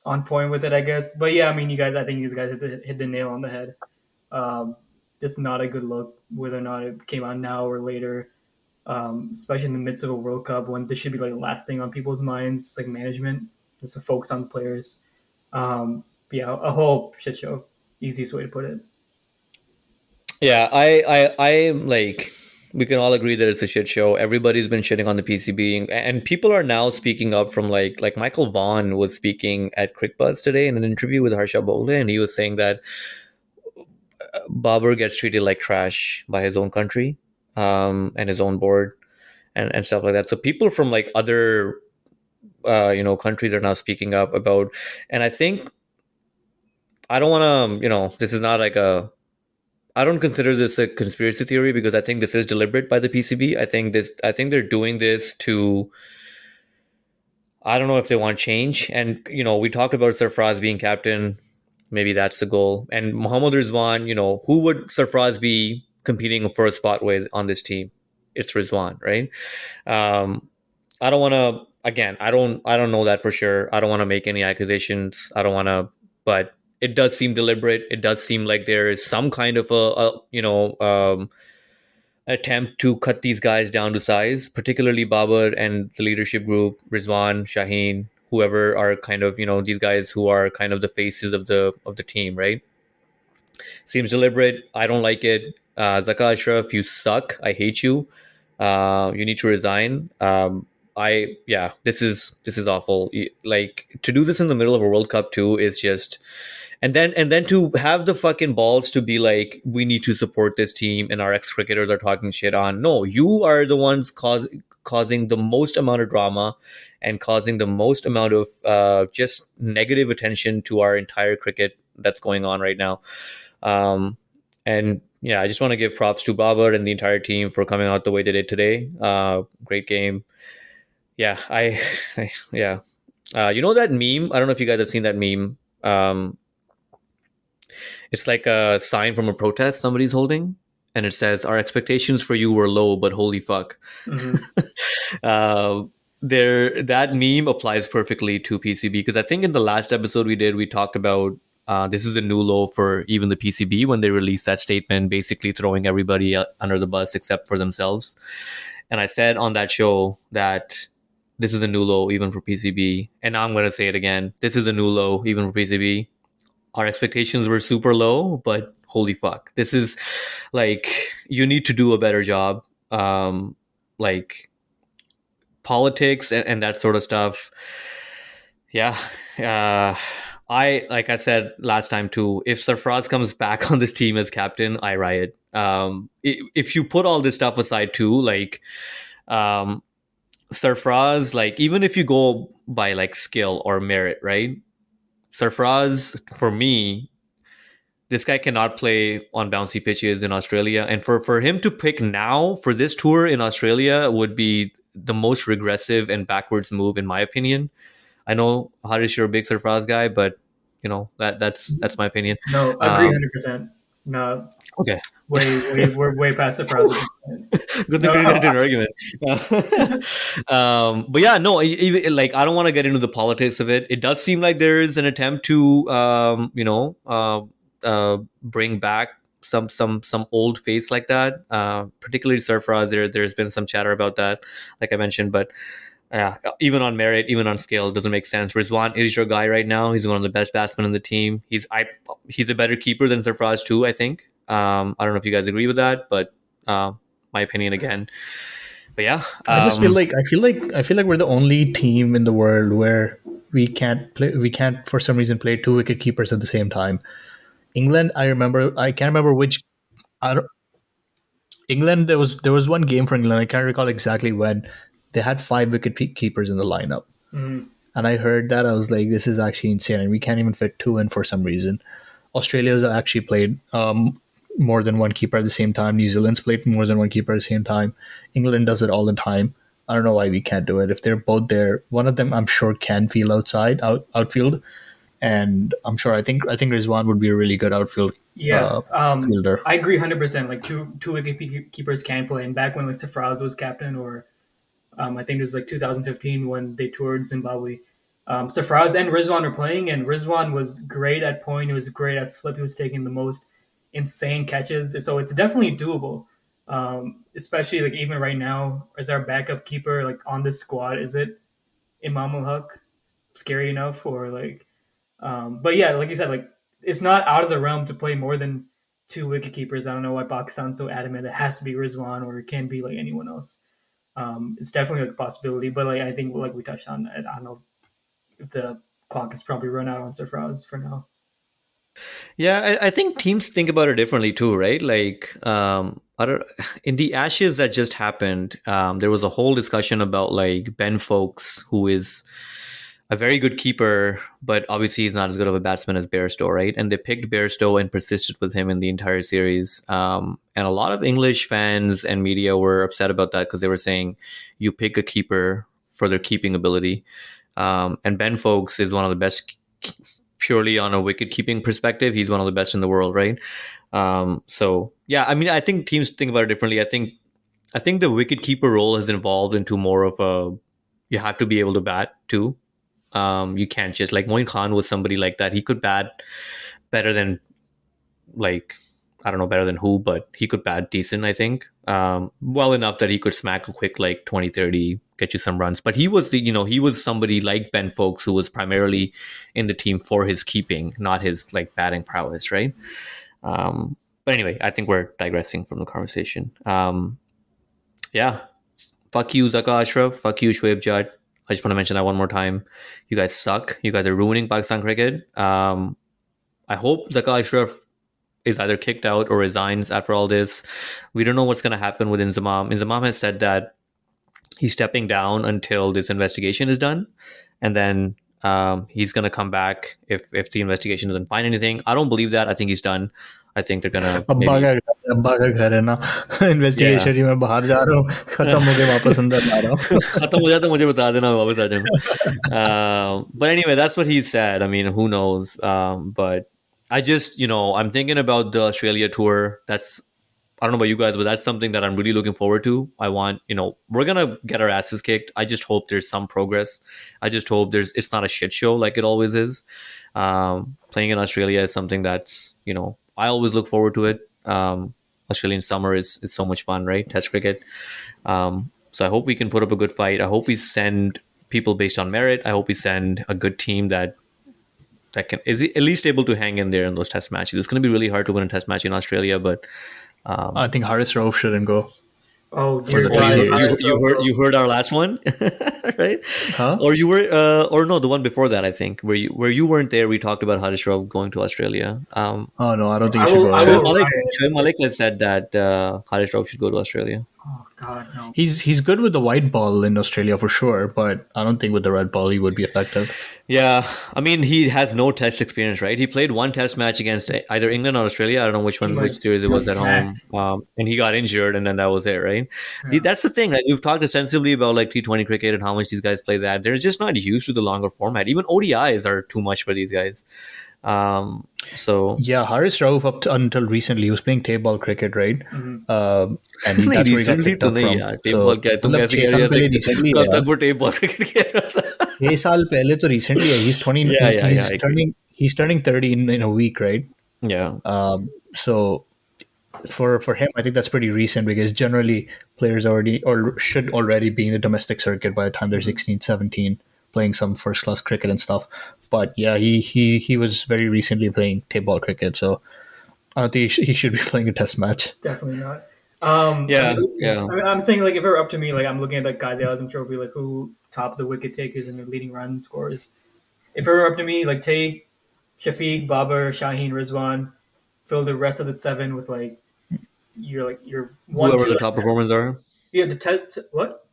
on point with it, I guess. But yeah, I mean, you guys, I think you guys hit the, hit the nail on the head. Um, just not a good look, whether or not it came out now or later, um, especially in the midst of a World Cup when this should be like the last thing on people's minds. It's like management, just to focus on the players. Um, yeah, a whole shit show, easiest way to put it. Yeah, I, I, I like, we can all agree that it's a shit show. Everybody's been shitting on the P C B, and people are now speaking up from like, like Michael Vaughan was speaking at CricBuzz today in an interview with Harsha Bole, and he was saying that Babar gets treated like trash by his own country um, and his own board and, and stuff like that. So people from like other, uh, you know, countries are now speaking up about, and I think I don't want to, you know, this is not like a, I don't consider this a conspiracy theory because I think this is deliberate by the P C B. I think this, I think they're doing this to, I don't know if they want change. And, you know, we talked about Sarfraz being captain. Maybe that's the goal. And Mohammad Rizwan, you know, who would Sarfraz be competing for a spot with on this team? It's Rizwan, right? Um, I don't want to, again, I don't, I don't know that for sure. I don't want to make any accusations. I don't want to, but it does seem deliberate. It does seem like there is some kind of a, a you know, um, attempt to cut these guys down to size, particularly Babar and the leadership group, Rizwan, Shaheen, whoever are kind of, you know, these guys who are kind of the faces of the of the team, right? Seems deliberate. I don't like it. Uh, Zaka Ashraf, you suck. I hate you. Uh, you need to resign. Um, I yeah, this is this is awful. Like, to do this in the middle of a World Cup too is just. And then and then to have the fucking balls to be like, we need to support this team and our ex-cricketers are talking shit on. No, you are the ones cause, causing the most amount of drama and causing the most amount of uh, just negative attention to our entire cricket that's going on right now. Um, and yeah, I just want to give props to Babar and the entire team for coming out the way they did today. Uh, great game. Yeah, I, I yeah. Uh, you know that meme? I don't know if you guys have seen that meme. Um, It's like a sign from a protest somebody's holding, and it says, "Our expectations for you were low, but holy fuck." Mm-hmm. uh, there, that meme applies perfectly to P C B, because I think in the last episode we did, we talked about uh, this is a new low for even the P C B when they released that statement, basically throwing everybody under the bus except for themselves. And I said on that show that this is a new low even for P C B, and now I'm going to say it again: this is a new low even for P C B. Our expectations were super low, but holy fuck. This is like, you need to do a better job. Um, like politics and, and that sort of stuff. Yeah. Uh, I, like I said last time too, if Sarfraz comes back on this team as captain, I riot. Um, if you put all this stuff aside too, like, um, Sarfraz, like, even if you go by like skill or merit, right? Sarfraz, for me, this guy cannot play on bouncy pitches in Australia. And for, for him to pick now for this tour in Australia would be the most regressive and backwards move, in my opinion. I know, Haris, you're a big Sarfraz guy, but, you know, that that's that's my opinion. No, agree um, one hundred percent. No. Okay. Way, way, we're way past the problem. Good thing we didn't do an argument. um, but yeah, no, even, like, I don't want to get into the politics of it. It does seem like there is an attempt to, um, you know, uh, uh, bring back some some some old face like that, uh, particularly Sarfraz. There, there's been some chatter about that, like I mentioned, but yeah, even on merit, even on scale, it doesn't make sense. Rizwan is your guy right now. He's one of the best batsmen on the team. He's I, he's a better keeper than Sarfraz too, I think. Um, I don't know if you guys agree with that, but uh, my opinion again. But yeah, um, I just feel like I feel like I feel like we're the only team in the world where we can't play. We can't, for some reason, play two wicket keepers at the same time. England, I remember. I can't remember which. I don't, England. There was there was one game for England. I can't recall exactly when. They had five wicket keepers in the lineup. Mm-hmm. And I heard that. I was like, this is actually insane. And we can't even fit two in for some reason. Australia's actually played um, more than one keeper at the same time. New Zealand's played more than one keeper at the same time. England does it all the time. I don't know why we can't do it. If they're both there, one of them, I'm sure, can field outside, out, outfield. And I'm sure, I think I think Rizwan would be a really good outfield yeah, uh, um, fielder. I agree one hundred percent. Like, two two wicket keepers can play. And back when, like, Sarfraz was captain, or... Um, I think it was like two thousand fifteen when they toured Zimbabwe. Um, Sarfraz and Rizwan were playing, and Rizwan was great at point. He was great at slip. He was taking the most insane catches. So it's definitely doable, um, especially like even right now as our backup keeper, like on this squad, is it Imam-ul-Haq? Scary enough, or like, um, but yeah, like you said, like it's not out of the realm to play more than two wicket keepers. I don't know why Pakistan's so adamant it has to be Rizwan, or it can't be like anyone else. Um, it's definitely like a possibility, but like I think, like we touched on, I don't know if the clock has probably run out on Sarfraz for now. Yeah, I, I think teams think about it differently too, right? Like, um, I don't, in the Ashes that just happened, um, there was a whole discussion about like Ben Fokes, who is a very good keeper, but obviously he's not as good of a batsman as Bairstow, right? And they picked Bairstow and persisted with him in the entire series. Um, and a lot of English fans and media were upset about that because they were saying you pick a keeper for their keeping ability. Um, and Ben Fokes is one of the best, purely on a wicket-keeping perspective. He's one of the best in the world, right? Um, so, yeah, I mean, I think teams think about it differently. I think, I think the wicket-keeper role has evolved into more of a, you have to be able to bat too. Um, you can't just like Moin Khan was somebody like that. He could bat better than like I don't know better than who, but he could bat decent, I think. Um, well enough that he could smack a quick like twenty, thirty, get you some runs. But he was, the, you know, he was somebody like Ben Fowkes who was primarily in the team for his keeping, not his like batting prowess, right? Um, but anyway, I think we're digressing from the conversation. Um, yeah. Fuck you, Zaka Ashraf. Fuck you, Shoaib Jatt. I just want to mention that one more time. You guys suck. You guys are ruining Pakistan cricket. Um, I hope Zaka Ashraf is either kicked out or resigns after all this. We don't know what's going to happen with Inzamam. Inzamam has said that he's stepping down until this investigation is done. And then um, he's going to come back if if the investigation doesn't find anything. I don't believe that. I think he's done. I think they're going to... uh, but anyway, that's what he said. I mean, who knows? Um, but I just, you know, I'm thinking about the Australia tour. That's, I don't know about you guys, but that's something that I'm really looking forward to. I want, you know, we're going to get our asses kicked. I just hope there's some progress. I just hope there's, it's not a shit show like it always is. Um, playing in Australia is something that's, you know, I always look forward to it. Um, Australian summer is, is so much fun, right? Test cricket. Um, so I hope we can put up a good fight. I hope we send people based on merit. I hope we send a good team that, that can is at least able to hang in there in those test matches. It's going to be really hard to win a test match in Australia, but um, I think Haris Rauf shouldn't go. Oh, dear. oh you, you, you heard you heard our last one, right? Huh? Or you were, uh, or no, the one before that, I think, where you where you weren't there. We talked about Haris Rauf going to Australia. Um, oh no, I don't think I will, you should go. Shoaib Malik said that uh, Haris Rauf should go to Australia. Oh God, no. He's he's good with the white ball in Australia for sure, but I don't think with the red ball he would be effective. Yeah, I mean he has no test experience, right? He played one test match against either England or Australia. I don't know which one, which series it was at home, um, and he got injured, and then that was it, right? Yeah. That's the thing. Like we've talked extensively about like T twenty cricket and how much these guys play that. They're just not used to the longer format. Even O D Is are too much for these guys. Um, so yeah, Haris Rauf up to, until recently he was playing table cricket, right? Mm-hmm. Uh, and he, that's where he got picked up from. So, recently, he's twenty. Yeah, he's, yeah, he's yeah, turning. He's turning thirty in, in a week, right? Yeah. Um. So for for him, I think that's pretty recent because generally players already or should already be in the domestic circuit by the time they're sixteen, seventeen. Playing some first class cricket and stuff, but yeah, he he he was very recently playing table cricket, so I don't think he, sh- he should be playing a test match. Definitely not. Um, yeah, I mean, yeah. I mean, I'm saying like if it were up to me, like I'm looking at like Guy Azam Trophy, like who topped the wicket takers and the leading run scorers. If it were up to me, like take Shafiq, Babar, Shaheen, Rizwan, fill the rest of the seven with like your like your one. Whoever two, the like, top performers are. Yeah, the test what.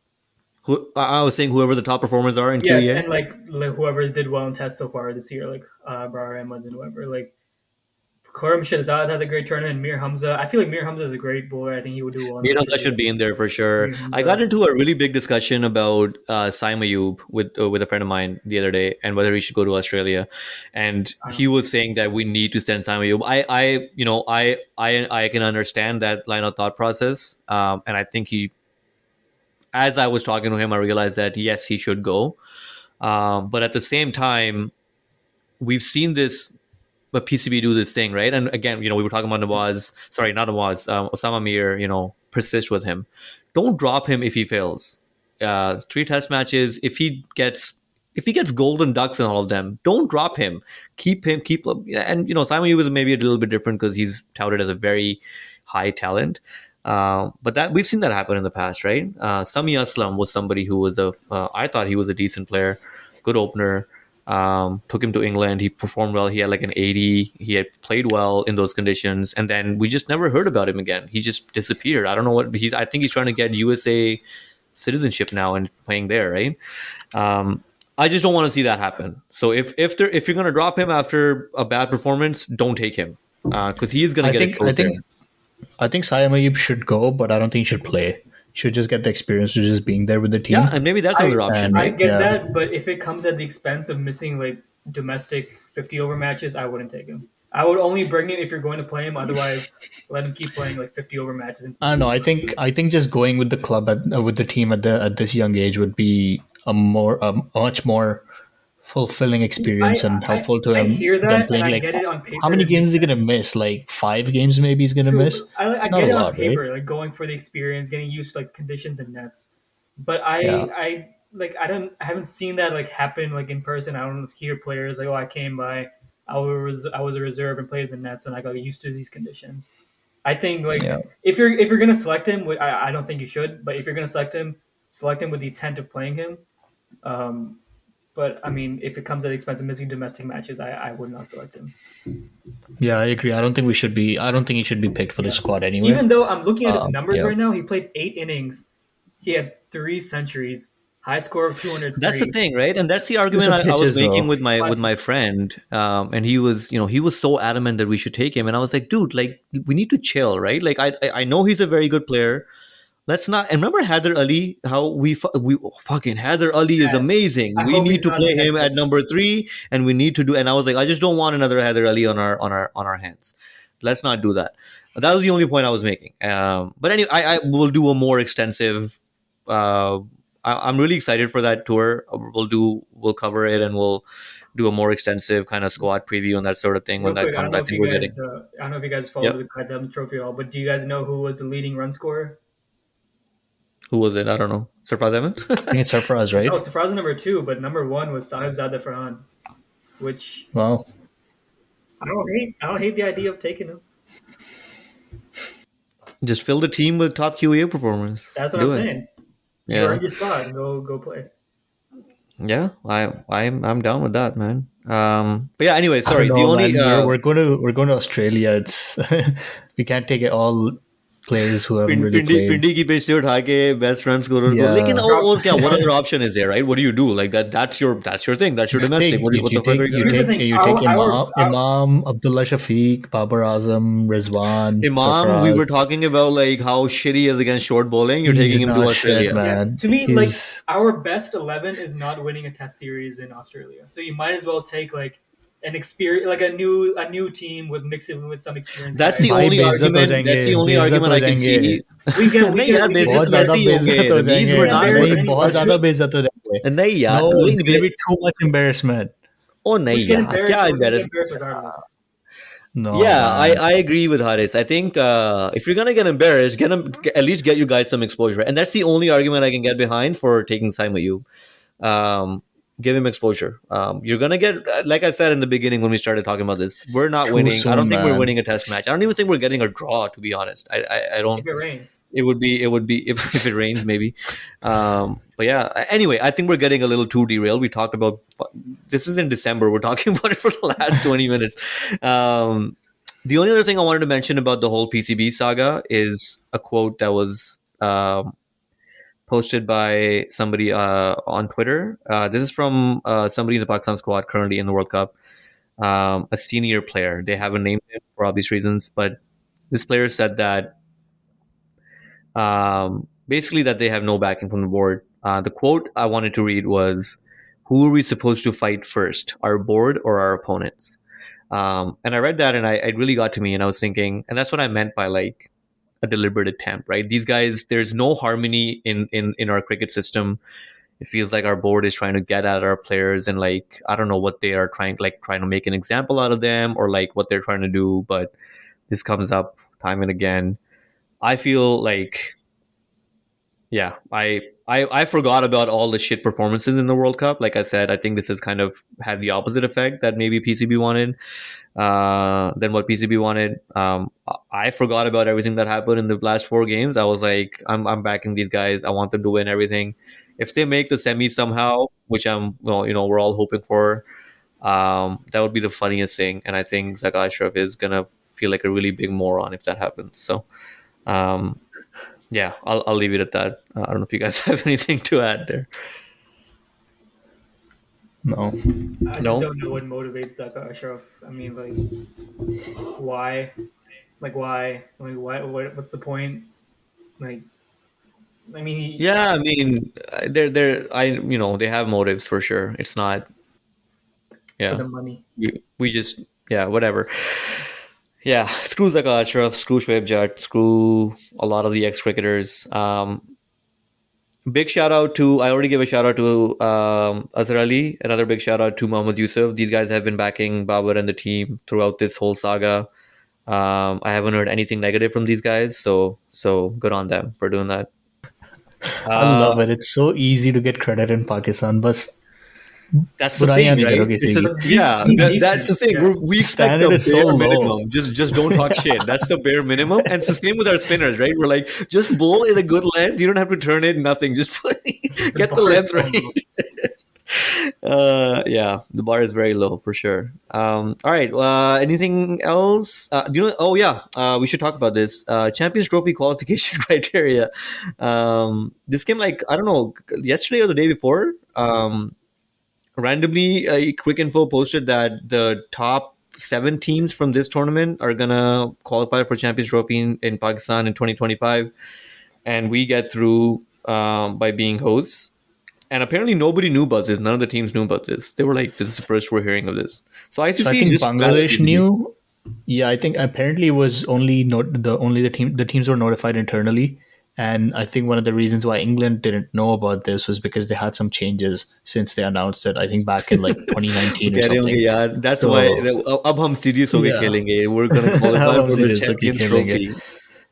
Who, I was saying whoever the top performers are in Q E A. Yeah, and like, like whoever's did well in tests so far this year, like uh, Babar Ahmed and whoever. Like, Khurram Shahzad had a great tournament. Mir Hamza. I feel like Mir Hamza is a great bowler. I think he would do well. Mir Hamza should be in there for sure. I got into a really big discussion about uh, Saim Ayub with, uh, with a friend of mine the other day and whether he should go to Australia. And he was saying that we need to send Saim Ayub. I, I you know, I, I, I can understand that line of thought process. Um, and I think he... As I was talking to him, I realized that, yes, he should go. Um, but at the same time, we've seen this, but P C B do this thing, right? And again, you know, we were talking about Nawaz, sorry, not Nawaz, um, Osama Mir, you know, persist with him. Don't drop him if he fails. Uh, three test matches, if he gets... If he gets golden ducks in all of them, don't drop him. Keep him, keep him. And, you know, Simon Yu is maybe a little bit different because he's touted as a very high talent. Uh, but that we've seen that happen in the past, right? Uh, Sami Aslam was somebody who was a, uh, I thought he was a decent player, good opener. Um, took him to England. He performed well. He had like an eighty. He had played well in those conditions. And then we just never heard about him again. He just disappeared. I don't know what he's, I think he's trying to get U S A citizenship now and playing there, right? Um, I just don't want to see that happen. So if if there, if you're going to drop him after a bad performance, don't take him because uh, he is going to get think, exposed. I think, I think Saim Ayub should go, but I don't think he should play. He should just get the experience of just being there with the team. Yeah, and maybe that's another I, option. And, right? I get yeah. that, but if it comes at the expense of missing like domestic fifty-over matches, I wouldn't take him. I would only bring it if you're going to play him. Otherwise, let him keep playing like fifty-over matches. And- I don't know. I think I think just going with the club at, uh, with the team at the at this young age would be a more a much more fulfilling experience I, and helpful I, to him. I hear that, them playing, and I like, get it on paper. How many games is he going to miss? Like five games maybe he's going to miss? I, I get it lot, on paper, right? Like going for the experience, getting used to like conditions and nets. But I, yeah. I like I don't I haven't seen that like happen like in person. I don't hear players like, oh, I came by, I was I was a reserve and played the nets, and I got used to these conditions. I think like yeah. if you're if you're going to select him, I, I don't think you should. But if you're going to select him, select him with the intent of playing him. Um, but I mean, if it comes at the expense of missing domestic matches, I, I would not select him. Yeah, I agree. I don't think we should be. I don't think he should be picked for yeah. the squad anyway. Even though I'm looking at his um, numbers yeah. right now, he played eight innings. He had three centuries. High score of two hundred three. That's the thing, right? And that's the argument I, pitches, I was making though. with my with my friend. Um, and he was, you know, he was so adamant that we should take him. And I was like, dude, like we need to chill, right? Like I I know he's a very good player. Let's not. And remember Hader Ali? How we we oh, fucking Hader Ali yeah. is amazing. I we need to play him at number three, and we need to do. And I was like, I just don't want another Hader Ali on our on our on our hands. Let's not do that. That was the only point I was making. Um, but anyway, I, I will do a more extensive. Uh, I'm really excited for that tour. We'll do, we'll cover it, and we'll do a more extensive kind of squad preview and that sort of thing when Real that quick, comes. I don't, I, we're guys, uh, I don't know if you guys follow yep. the Khaddam Trophy at all, but do you guys know who was the leading run scorer? Who was it? I don't know. Sarfraz Ahmed? I think it's Sarfraz, right? No, Sarfraz is number two, but number one was Sahib Zadeh Farhan, which wow, I don't hate. I don't hate the idea of taking him. Just fill the team with top Q A performance. That's what do I'm it. saying. Yeah. You're on your spot. Go go play. Yeah, I I'm I'm down with that, man. Um, but yeah, anyway, sorry. Know, the only man, uh, we're going to we're going to Australia. It's we can't take it all players who haven't really played. Pindi ki pitch se utha ke best run scorer. Lekin aur kya? What other option is there, right? What do you do? Like that? That's your that's your thing. That's your domestic. What do you take? You take Imam, Imam, Abdullah Shafiq, Babar Azam, Rizwan. Imam, we were talking about like how shitty is against short bowling. You're taking him to Australia, man. To me, like our best eleven is not winning a Test series in Australia. So you might as well take like. An experience like a new a new team with mixing with some experience. That's the only argument. That's the only argument I can see. We can we can we can These were not very too much embarrassment. Oh no, yeah, regardless. No, yeah, I, I agree with Haris. I think uh, if you're gonna get embarrassed, get at least get you guys some exposure, and that's the only argument I can get behind for taking Simon Yu. Um. Give him exposure. Um, you're going to get, like I said in the beginning when we started talking about this, we're not Too winning. Soon, I don't man. think we're winning a Test match. I don't even think we're getting a draw, to be honest. I, I, I don't. If it rains. It would be, it would be, if, if it rains, maybe. Um, but yeah, anyway, I think we're getting a little too derailed. We talked about, this is in December. We're talking about it for the last twenty minutes. Um, the only other thing I wanted to mention about the whole P C B saga is a quote that was, um, posted by somebody uh, on Twitter. Uh, this is from uh, somebody in the Pakistan squad currently in the World Cup, um, a senior player. They haven't named him for obvious reasons, but this player said that um, basically that they have no backing from the board. Uh, the quote I wanted to read was, "Who are we supposed to fight first, our board or our opponents?" Um, and I read that and I, it really got to me, and I was thinking, and that's what I meant by like, a deliberate attempt, right? These guys, there's no harmony in, in, in our cricket system. It feels like our board is trying to get at our players and like, I don't know what they are trying, like trying to make an example out of them or like what they're trying to do, but this comes up time and again. I feel like, yeah, I, I, I forgot about all the shit performances in the World Cup. Like I said, I think this has kind of had the opposite effect that maybe P C B wanted. Uh, than what P C B wanted. Um, I forgot about everything that happened in the last four games. I was like, I'm I'm backing these guys. I want them to win everything. If they make the semi somehow, which I'm, well, you know, we're all hoping for, um, that would be the funniest thing. And I think Zaka Ashraf is gonna feel like a really big moron if that happens. So, um, yeah, I'll I'll leave it at that. Uh, I don't know if you guys have anything to add there. No, I just no. don't know what motivates Zaka Ashraf. I mean, like, why? Like, why? Like, why? What, what's the point? Like, I mean, he, yeah, I mean, they're they're I you know they have motives for sure. It's not, yeah, for the money. We, we just yeah whatever. Yeah, screw Zaka Ashraf, screw Shoaib Jatt, screw a lot of the ex cricketers. Um, Big shout out to, I already gave a shout out to um, Azhar Ali. Another big shout out to Mohammad Yusuf. These guys have been backing Babar and the team throughout this whole saga. Um, I haven't heard anything negative from these guys. So, so good on them for doing that. I uh, love it. It's so easy to get credit in Pakistan. But that's the thing, right? A, yeah, that, that's the thing. Yeah. We expect the bare so minimum. Low. Just, just don't talk shit. That's the bare minimum. And it's the same with our spinners, right? We're like, just bowl in a good length. You don't have to turn it. Nothing. Just get the, the length right. uh, yeah, the bar is very low for sure. Um, all right. Uh, anything else? Uh, do you know? Oh yeah. Uh, we should talk about this. Uh, Champions Trophy qualification criteria. Um, this came like I don't know yesterday or the day before. Um, Randomly, uh, Quick Info posted that the top seven teams from this tournament are going to qualify for Champions Trophy in, in Pakistan in twenty twenty-five. And we get through um, by being hosts. And apparently nobody knew about this. None of the teams knew about this. They were like, this is the first we're hearing of this. So I C C so I think just Bangladesh knew. Yeah, I think apparently it was only not the only the team. The teams were notified internally. And I think one of the reasons why England didn't know about this was because they had some changes since they announced it. I think back in like twenty nineteen or something. Yeah, that's so, why. Ab hum serious ho ke khelenge. We're going to qualify for the Champions Trophy.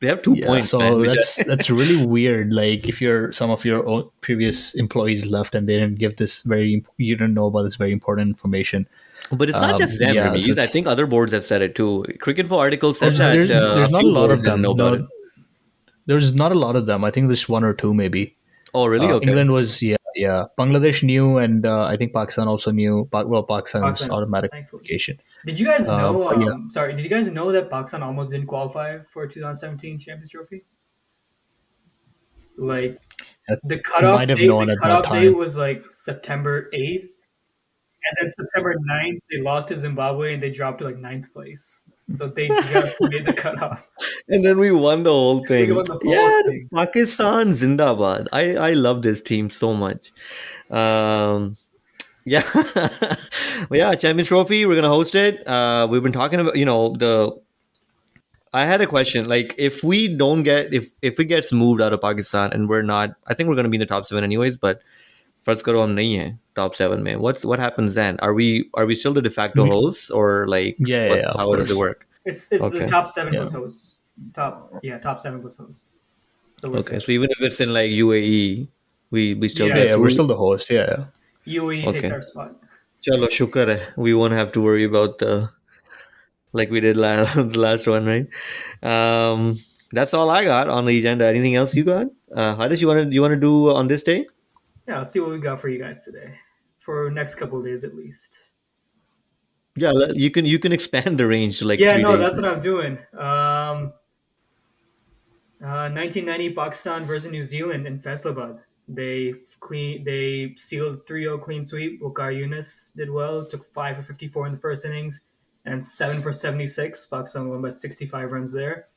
They have two yeah, points. So man, that's I... that's really weird. Like if you're some of your own previous employees left and they didn't give this very you didn't know about this very important information. But it's not um, just them. Yeah, so I think other boards have said it too. Cricket for articles said that there's, uh, there's not a lot of them know about no, it. There's not a lot of them. I think there's one or two maybe. Oh, really? Uh, okay. England was, yeah, yeah. Bangladesh knew, and uh, I think Pakistan also knew. Pa- well, Pakistan's, Pakistan's automatic qualification. Did you guys know, uh, um, yeah. sorry, did you guys know that Pakistan almost didn't qualify for twenty seventeen Champions Trophy? Like, That's, the cutoff date, the cutoff date was like September eighth. And then September ninth, they lost to Zimbabwe and they dropped to like ninth place. So they just made the cutoff. And then we won the whole thing. We won the whole yeah, thing. Pakistan Zindabad. I, I love this team so much. Um, yeah. Well, yeah, Champions Trophy, we're going to host it. Uh, we've been talking about, you know, the... I had a question. Like, if we don't get... If, if it gets moved out of Pakistan and we're not... I think we're going to be in the top seven anyways, but... First karo hum nahi hai top seven mein. What's what happens then? Are we are we still the de facto hosts or like yeah, what, yeah, how course. Does it work? It's it's okay. The top seven yeah. plus hosts. Top yeah, top seven plus hosts. So okay, seven. So even if it's in like U A E, we we still yeah, get yeah we're still the host. Yeah, yeah. U A E okay. takes our spot. Chalo shukar hai. We won't have to worry about the like we did last the last one, right? Um, that's all I got on the agenda. Anything else you got? Uh, Haris, you want to you want to do on this day? Yeah, let's see what we got for you guys today, for next couple of days at least. Yeah, you can you can expand the range to like. Yeah, three no, days that's now. What I'm doing. Um, uh, nineteen ninety Pakistan versus New Zealand in Faisalabad. They clean they sealed three oh clean sweep. Waqar Younis did well, took five for fifty-four in the first innings, and seven for seventy-six. Pakistan won by sixty-five runs there.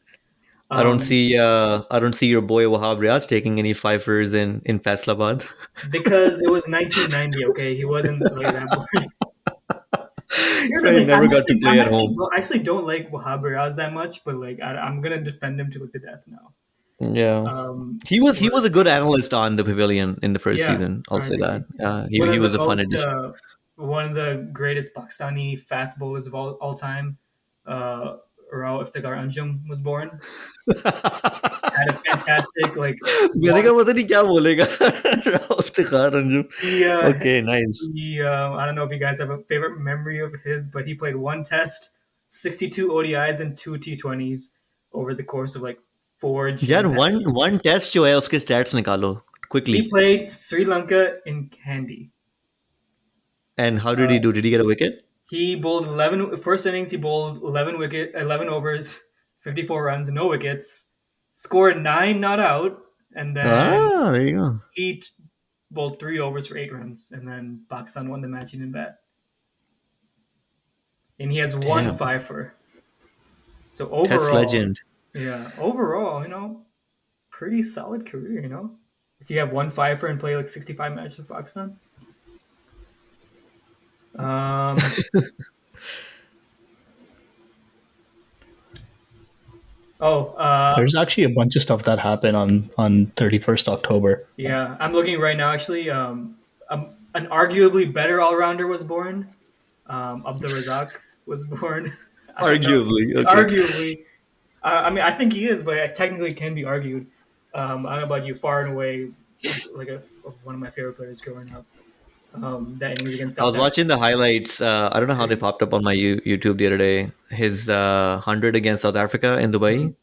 Um, I don't see uh, I don't see your boy Wahab Riaz taking any fifers in, in Faisalabad. Because it was nineteen ninety, okay? He wasn't like that boy. So he never I'm got actually, to play I'm at actually, home. I actually don't like Wahab Riaz that much, but like I, I'm going to defend him to like the death now. Yeah. Um, he was he was a good analyst on the Pavilion in the first yeah, season. I'll say that. Uh, he he was a fun most, addition. Uh, one of the greatest Pakistani fast bowlers of all, all time. Uh Rao Iftikhar Anjum was born. Had a fantastic like. He, uh, okay, nice. He, uh, I don't know if you guys have a favorite memory of his, but he played one Test, sixty-two O D Is, and two T twenties over the course of like four. Yeah, one one Test. Jo hai, uske stats nikalo quickly. He played Sri Lanka in Kandy. And how did uh, he do? Did he get a wicket? He bowled eleven first innings. He bowled eleven wicket, eleven overs, fifty-four runs, no wickets. Scored nine not out, and then ah, there you go. He t- bowled three overs for eight runs, and then Pakistan won the match in bat. And he has Damn. one fifer. So overall, Test legend. Yeah, overall, you know, pretty solid career. You know, if you have one fifer and play like sixty-five matches with Pakistan. Um, Oh, uh, there's actually a bunch of stuff that happened on, on thirty-first October. Yeah, I'm looking right now, actually. Um, um, an arguably better all-rounder was born. Um, Abdul Razak was born. Arguably. Okay. Arguably. Uh, I mean, I think he is, but it technically can be argued. Um, I don't know about you, far and away, like a, one of my favorite players growing up. Um, that English against South I was Africa. Watching the highlights. Uh, I don't know how they popped up on my U- YouTube the other day. His uh, one hundred against South Africa in Dubai.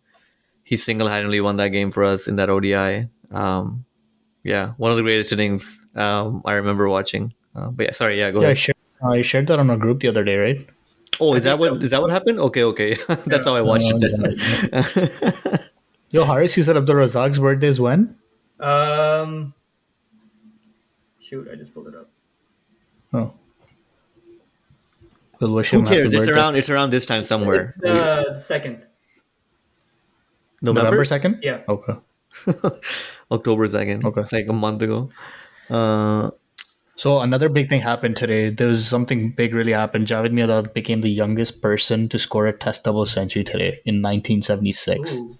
He single-handedly won that game for us in that O D I. Um, yeah, one of the greatest innings um, I remember watching. Uh, but yeah, sorry, yeah, go yeah, ahead. I shared, I shared that on a group the other day, right? Oh, is that what so. is that what happened? Okay, okay. That's how I watched no, it. No, no. Yo, Haris, you said Abdul Razak's birthday is when? Um, shoot, I just pulled it up. Oh. Who cares? It's around, it's around this time somewhere. It's the uh, second. November? November second? Yeah. Okay. October second. Okay. It's like a month ago. Uh, so another big thing happened today. There was something big really happened. Javed Miadad became the youngest person to score a test double century today in nineteen seventy-six. Ooh.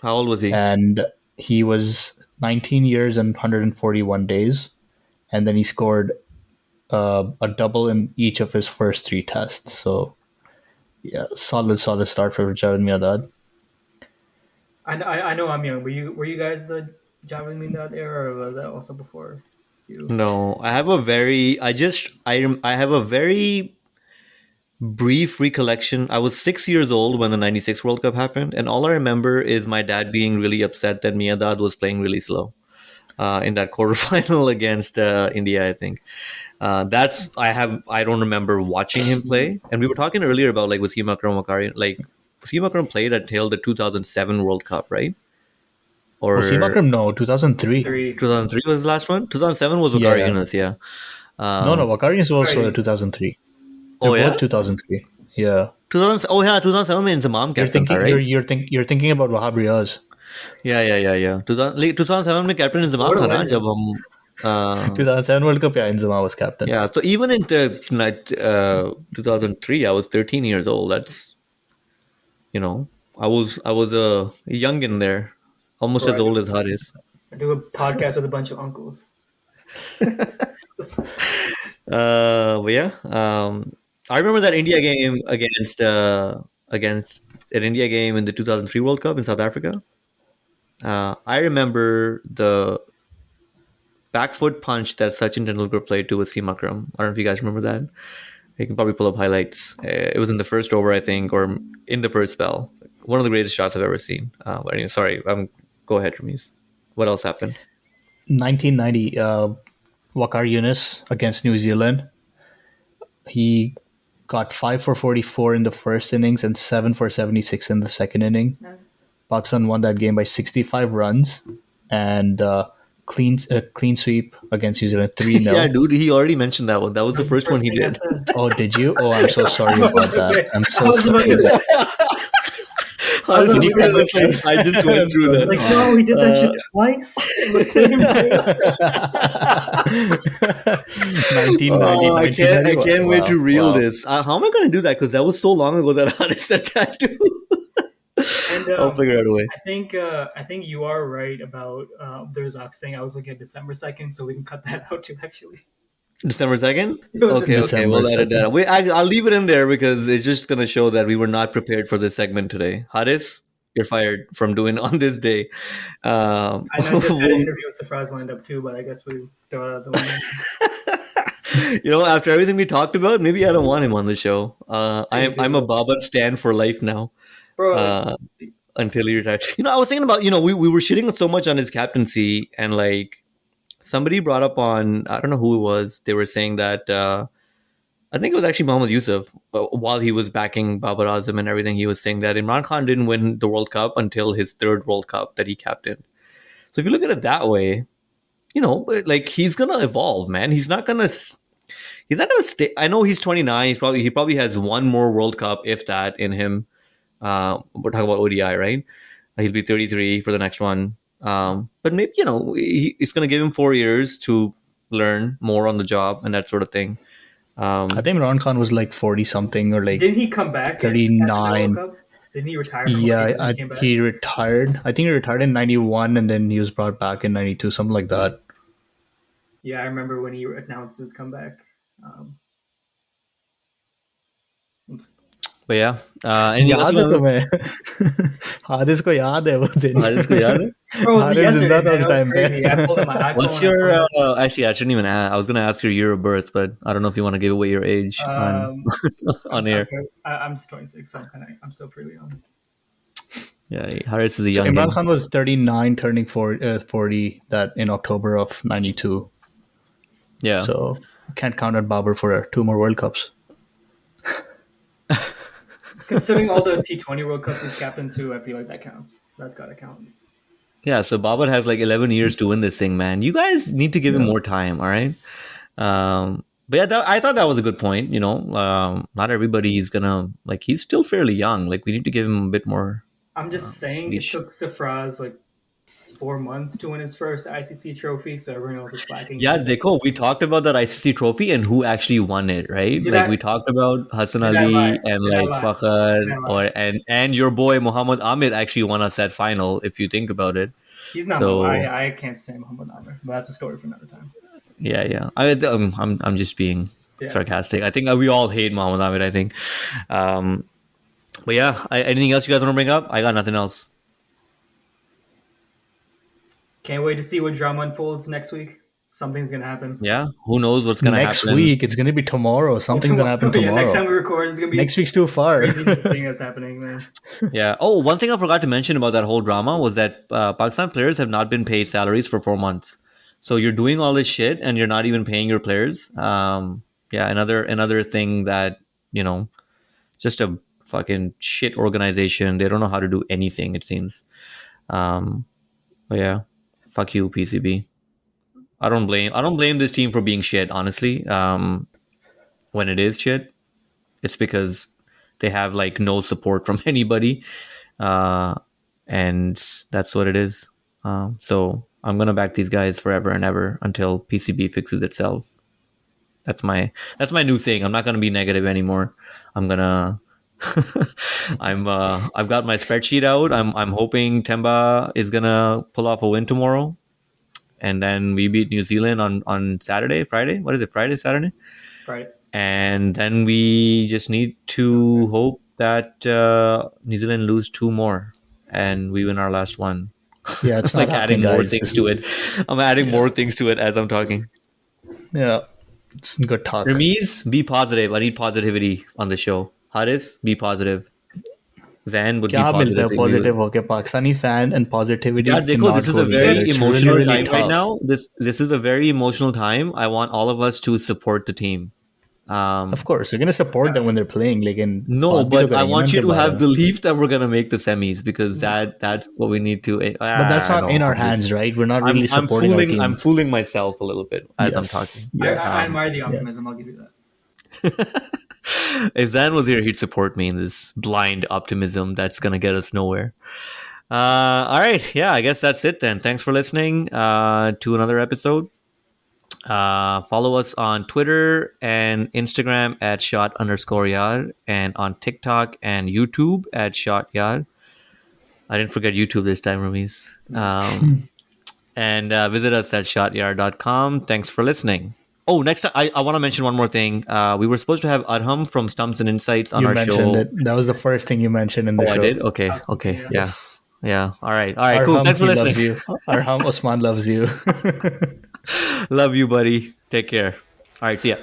How old was he? And he was nineteen years and one hundred forty-one days. And then he scored Uh, a double in each of his first three tests. So, yeah, solid, solid start for Javed Miadad. I, I, I know I'm young. Were you were you guys the Javed Miadad era, or was that also before you? No, I have a very, I just, I, I have a very brief recollection. I was six years old when the ninety-six World Cup happened. And all I remember is my dad being really upset that Miadad was playing really slow uh, in that quarterfinal against uh, India, I think. Uh, that's I have I don't remember watching him play, and we were talking earlier about like Wasim Akram Wakari, like Wasim Akram played until the two thousand seven World Cup, right? Or Wasim Akram, no, two thousand three. two thousand three was the last one. two thousand seven was Waqar Younis, yeah. yeah. Um, no, no, Waqar Younis was also two thousand three. Oh yeah, two thousand three. Yeah. two thousand. Oh yeah, two thousand seven means Inzamam captain, right? You're you're, think, you're thinking about Wahab Riaz. Yeah, yeah, yeah, yeah. two thousand seven में captain Inzamam था ना जब हम Uh, two thousand seven World Cup, yeah, Inzamam was captain. Yeah, so even in the, uh, two thousand three, I was thirteen years old. That's, you know, I was I was a young in there, almost Bro, as I old do, as Haris. I do a podcast with a bunch of uncles. uh, but yeah, um, I remember that India game against uh, against an India game in the two thousand three World Cup in South Africa. Uh, I remember the back foot punch that Sachin Tendulkar played to Wasim Akram. I don't know if you guys remember that. You can probably pull up highlights. It was in the first over, I think, or in the first spell. One of the greatest shots I've ever seen. Uh, but anyway, sorry, um, go ahead, Ramiz. What else happened? nineteen ninety, uh, Waqar Younis against New Zealand. He got five for forty-four in the first innings and seven for seventy-six in the second inning. No. Pakistan won that game by sixty-five runs. And... Uh, Clean uh, clean sweep against New Zealand, three nil. Yeah, dude, he already mentioned that one. That was the first, first one he did. Oh, did you? Oh, I'm so sorry about that. I'm so sorry. I, was you like, I just went through that. Like, no, we did that uh, shit twice. It was the same day. Oh, I can't, I can't wow, wait to reel wow. this. Uh, how am I going to do that? Because that was so long ago that I said that, too. And, um, I'll figure out a way. I think uh, I think you are right about uh, the Razak's thing. I was looking at December second, so we can cut that out too, actually. December second? Okay, December okay, we'll edit that. We, I, I'll leave it in there because it's just going to show that we were not prepared for this segment today. Haris, you're fired from doing on this day. Um, I know I just had an interview with Sarfraz lined up too, but I guess we throw it out the window. You know, after everything we talked about, maybe I don't want him on the show. Uh, I am, I'm a Babar stan for life now. Bro, uh, until he retired. You know, I was thinking about, you know, we, we were shitting so much on his captaincy, and like somebody brought up on, I don't know who it was, they were saying that, uh, I think it was actually Mohammad Yusuf, while he was backing Babar Azam and everything, he was saying that Imran Khan didn't win the World Cup until his third World Cup that he captained. So if you look at it that way, you know, like he's going to evolve, man. He's not going to... He's not going to stay... I know he's twenty-nine. He's probably He probably has one more World Cup, if that, in him. Uh, we're talking about O D I, right? He'll be thirty-three for the next one. Um, but maybe, you know, he, it's going to give him four years to learn more on the job and that sort of thing. Um, I think Imran Khan was like forty something or like... Did he come back? thirty-nine. Didn't he retire? From yeah, I, he, I, he retired. I think he retired in ninety-one, and then he was brought back in ninety-two, something like that. Yeah, I remember when he announced his comeback. Um, but yeah, uh, and याद है तुम्हें हारिस को याद है वो दिन हारिस को याद है bro, it was yesterday, man, crazy. I pulled my iPhone. What's your uh, actually I shouldn't even ask. I was going to ask your year of birth, but I don't know if you want to give away your age um, on, on air. I'm just twenty-six, so I'm, kinda, I'm still pretty young. Yeah, Haris is a young. So Imran Khan was thirty-nine, turning forty that in October of ninety-two. Yeah. So can't count on Babar for two more World Cups. Considering all the T twenty World Cups he's captain to, I feel like that counts. That's got to count. Yeah, so Babar has like eleven years to win this thing, man. You guys need to give yeah. him more time, all right? Um, but yeah, that, I thought that was a good point. You know, um, not everybody is going to, like, he's still fairly young. Like, we need to give him a bit more. I'm just uh, saying reach. It took Sarfraz, like, four months to win his first I C C trophy, so everyone else is slacking. Yeah, Deko, we talked about that I C C trophy and who actually won it, right? Did like I, we talked about Hasan Ali and did like Fakhar, or and and your boy Mohammad Aamir actually won us that final. If you think about it, he's not. So, I I can't stand Mohammad Aamir, but that's a story for another time. Yeah, yeah. I um, I'm I'm just being yeah. sarcastic. I think we all hate Mohammad Aamir. I think, um, but yeah. I, anything else you guys want to bring up? I got nothing else. Can't wait to see what drama unfolds next week. Something's going to happen. Yeah. Who knows what's going to happen next week? It's going to be tomorrow. Something's going to happen tomorrow. Yeah, next time we record, it's going to be next week's too far. Thing that's happening, man. Yeah. Oh, one thing I forgot to mention about that whole drama was that uh, Pakistan players have not been paid salaries for four months. So you're doing all this shit and you're not even paying your players. Um, yeah. Another another thing that, you know, just a fucking shit organization. They don't know how to do anything, it seems. Um, but yeah. Fuck you, P C B. I don't blame I don't blame this team for being shit, honestly. Um, when it is shit, it's because they have like no support from anybody. Uh, and that's what it is. Um, so I'm gonna back these guys forever and ever until P C B fixes itself. That's my that's my new thing. I'm not gonna be negative anymore. I'm gonna I'm uh, I've got my spreadsheet out. I'm I'm hoping Temba is gonna pull off a win tomorrow, and then we beat New Zealand on, on Saturday, Friday. What is it? Friday, Saturday. Right. And then we just need to hope that uh, New Zealand lose two more, and we win our last one. Yeah, it's like adding guys. more things to it. I'm adding yeah. more things to it as I'm talking. Yeah, it's good talk. Ramiz, be positive. I need positivity on the show. Haris, be positive. Zan would Kya be positive. positive okay, Pakistani fan and positivity. Yeah, Deko, this is a very emotional really, really time tough. right now. This this is a very emotional time. I want all of us to support the team. Um, of course, you're gonna support yeah. them when they're playing. Like in no, but I want you to have belief that we're gonna make the semis because that that's what we need to. Uh, but that's not in our hands, right? We're not really I'm, supporting. I'm fooling, our team. I'm fooling myself a little bit as yes. I'm talking. Yes. I, I admire the optimism. Yes. I'll give you that. If Zan was here, he'd support me in this blind optimism that's gonna get us nowhere. Uh, all right, yeah, I guess that's it then. Thanks for listening uh, to another episode. Uh, follow us on Twitter and Instagram at shot underscore yar, and on TikTok and YouTube at shot yar. I didn't forget YouTube this time, Ramiz. Um, and uh, visit us at shot yar dot com. Thanks for listening. Oh, next time, I, I want to mention one more thing. Uh, we were supposed to have Arham from Stumps and Insights on you our show. It. That was the first thing you mentioned in the oh, show. Oh, I did? Okay. Okay. Yeah. Yes. Yeah. All right. All right. Arham, cool. Thanks for listening. Loves you. Arham Osman loves you. Love you, buddy. Take care. All right. See ya.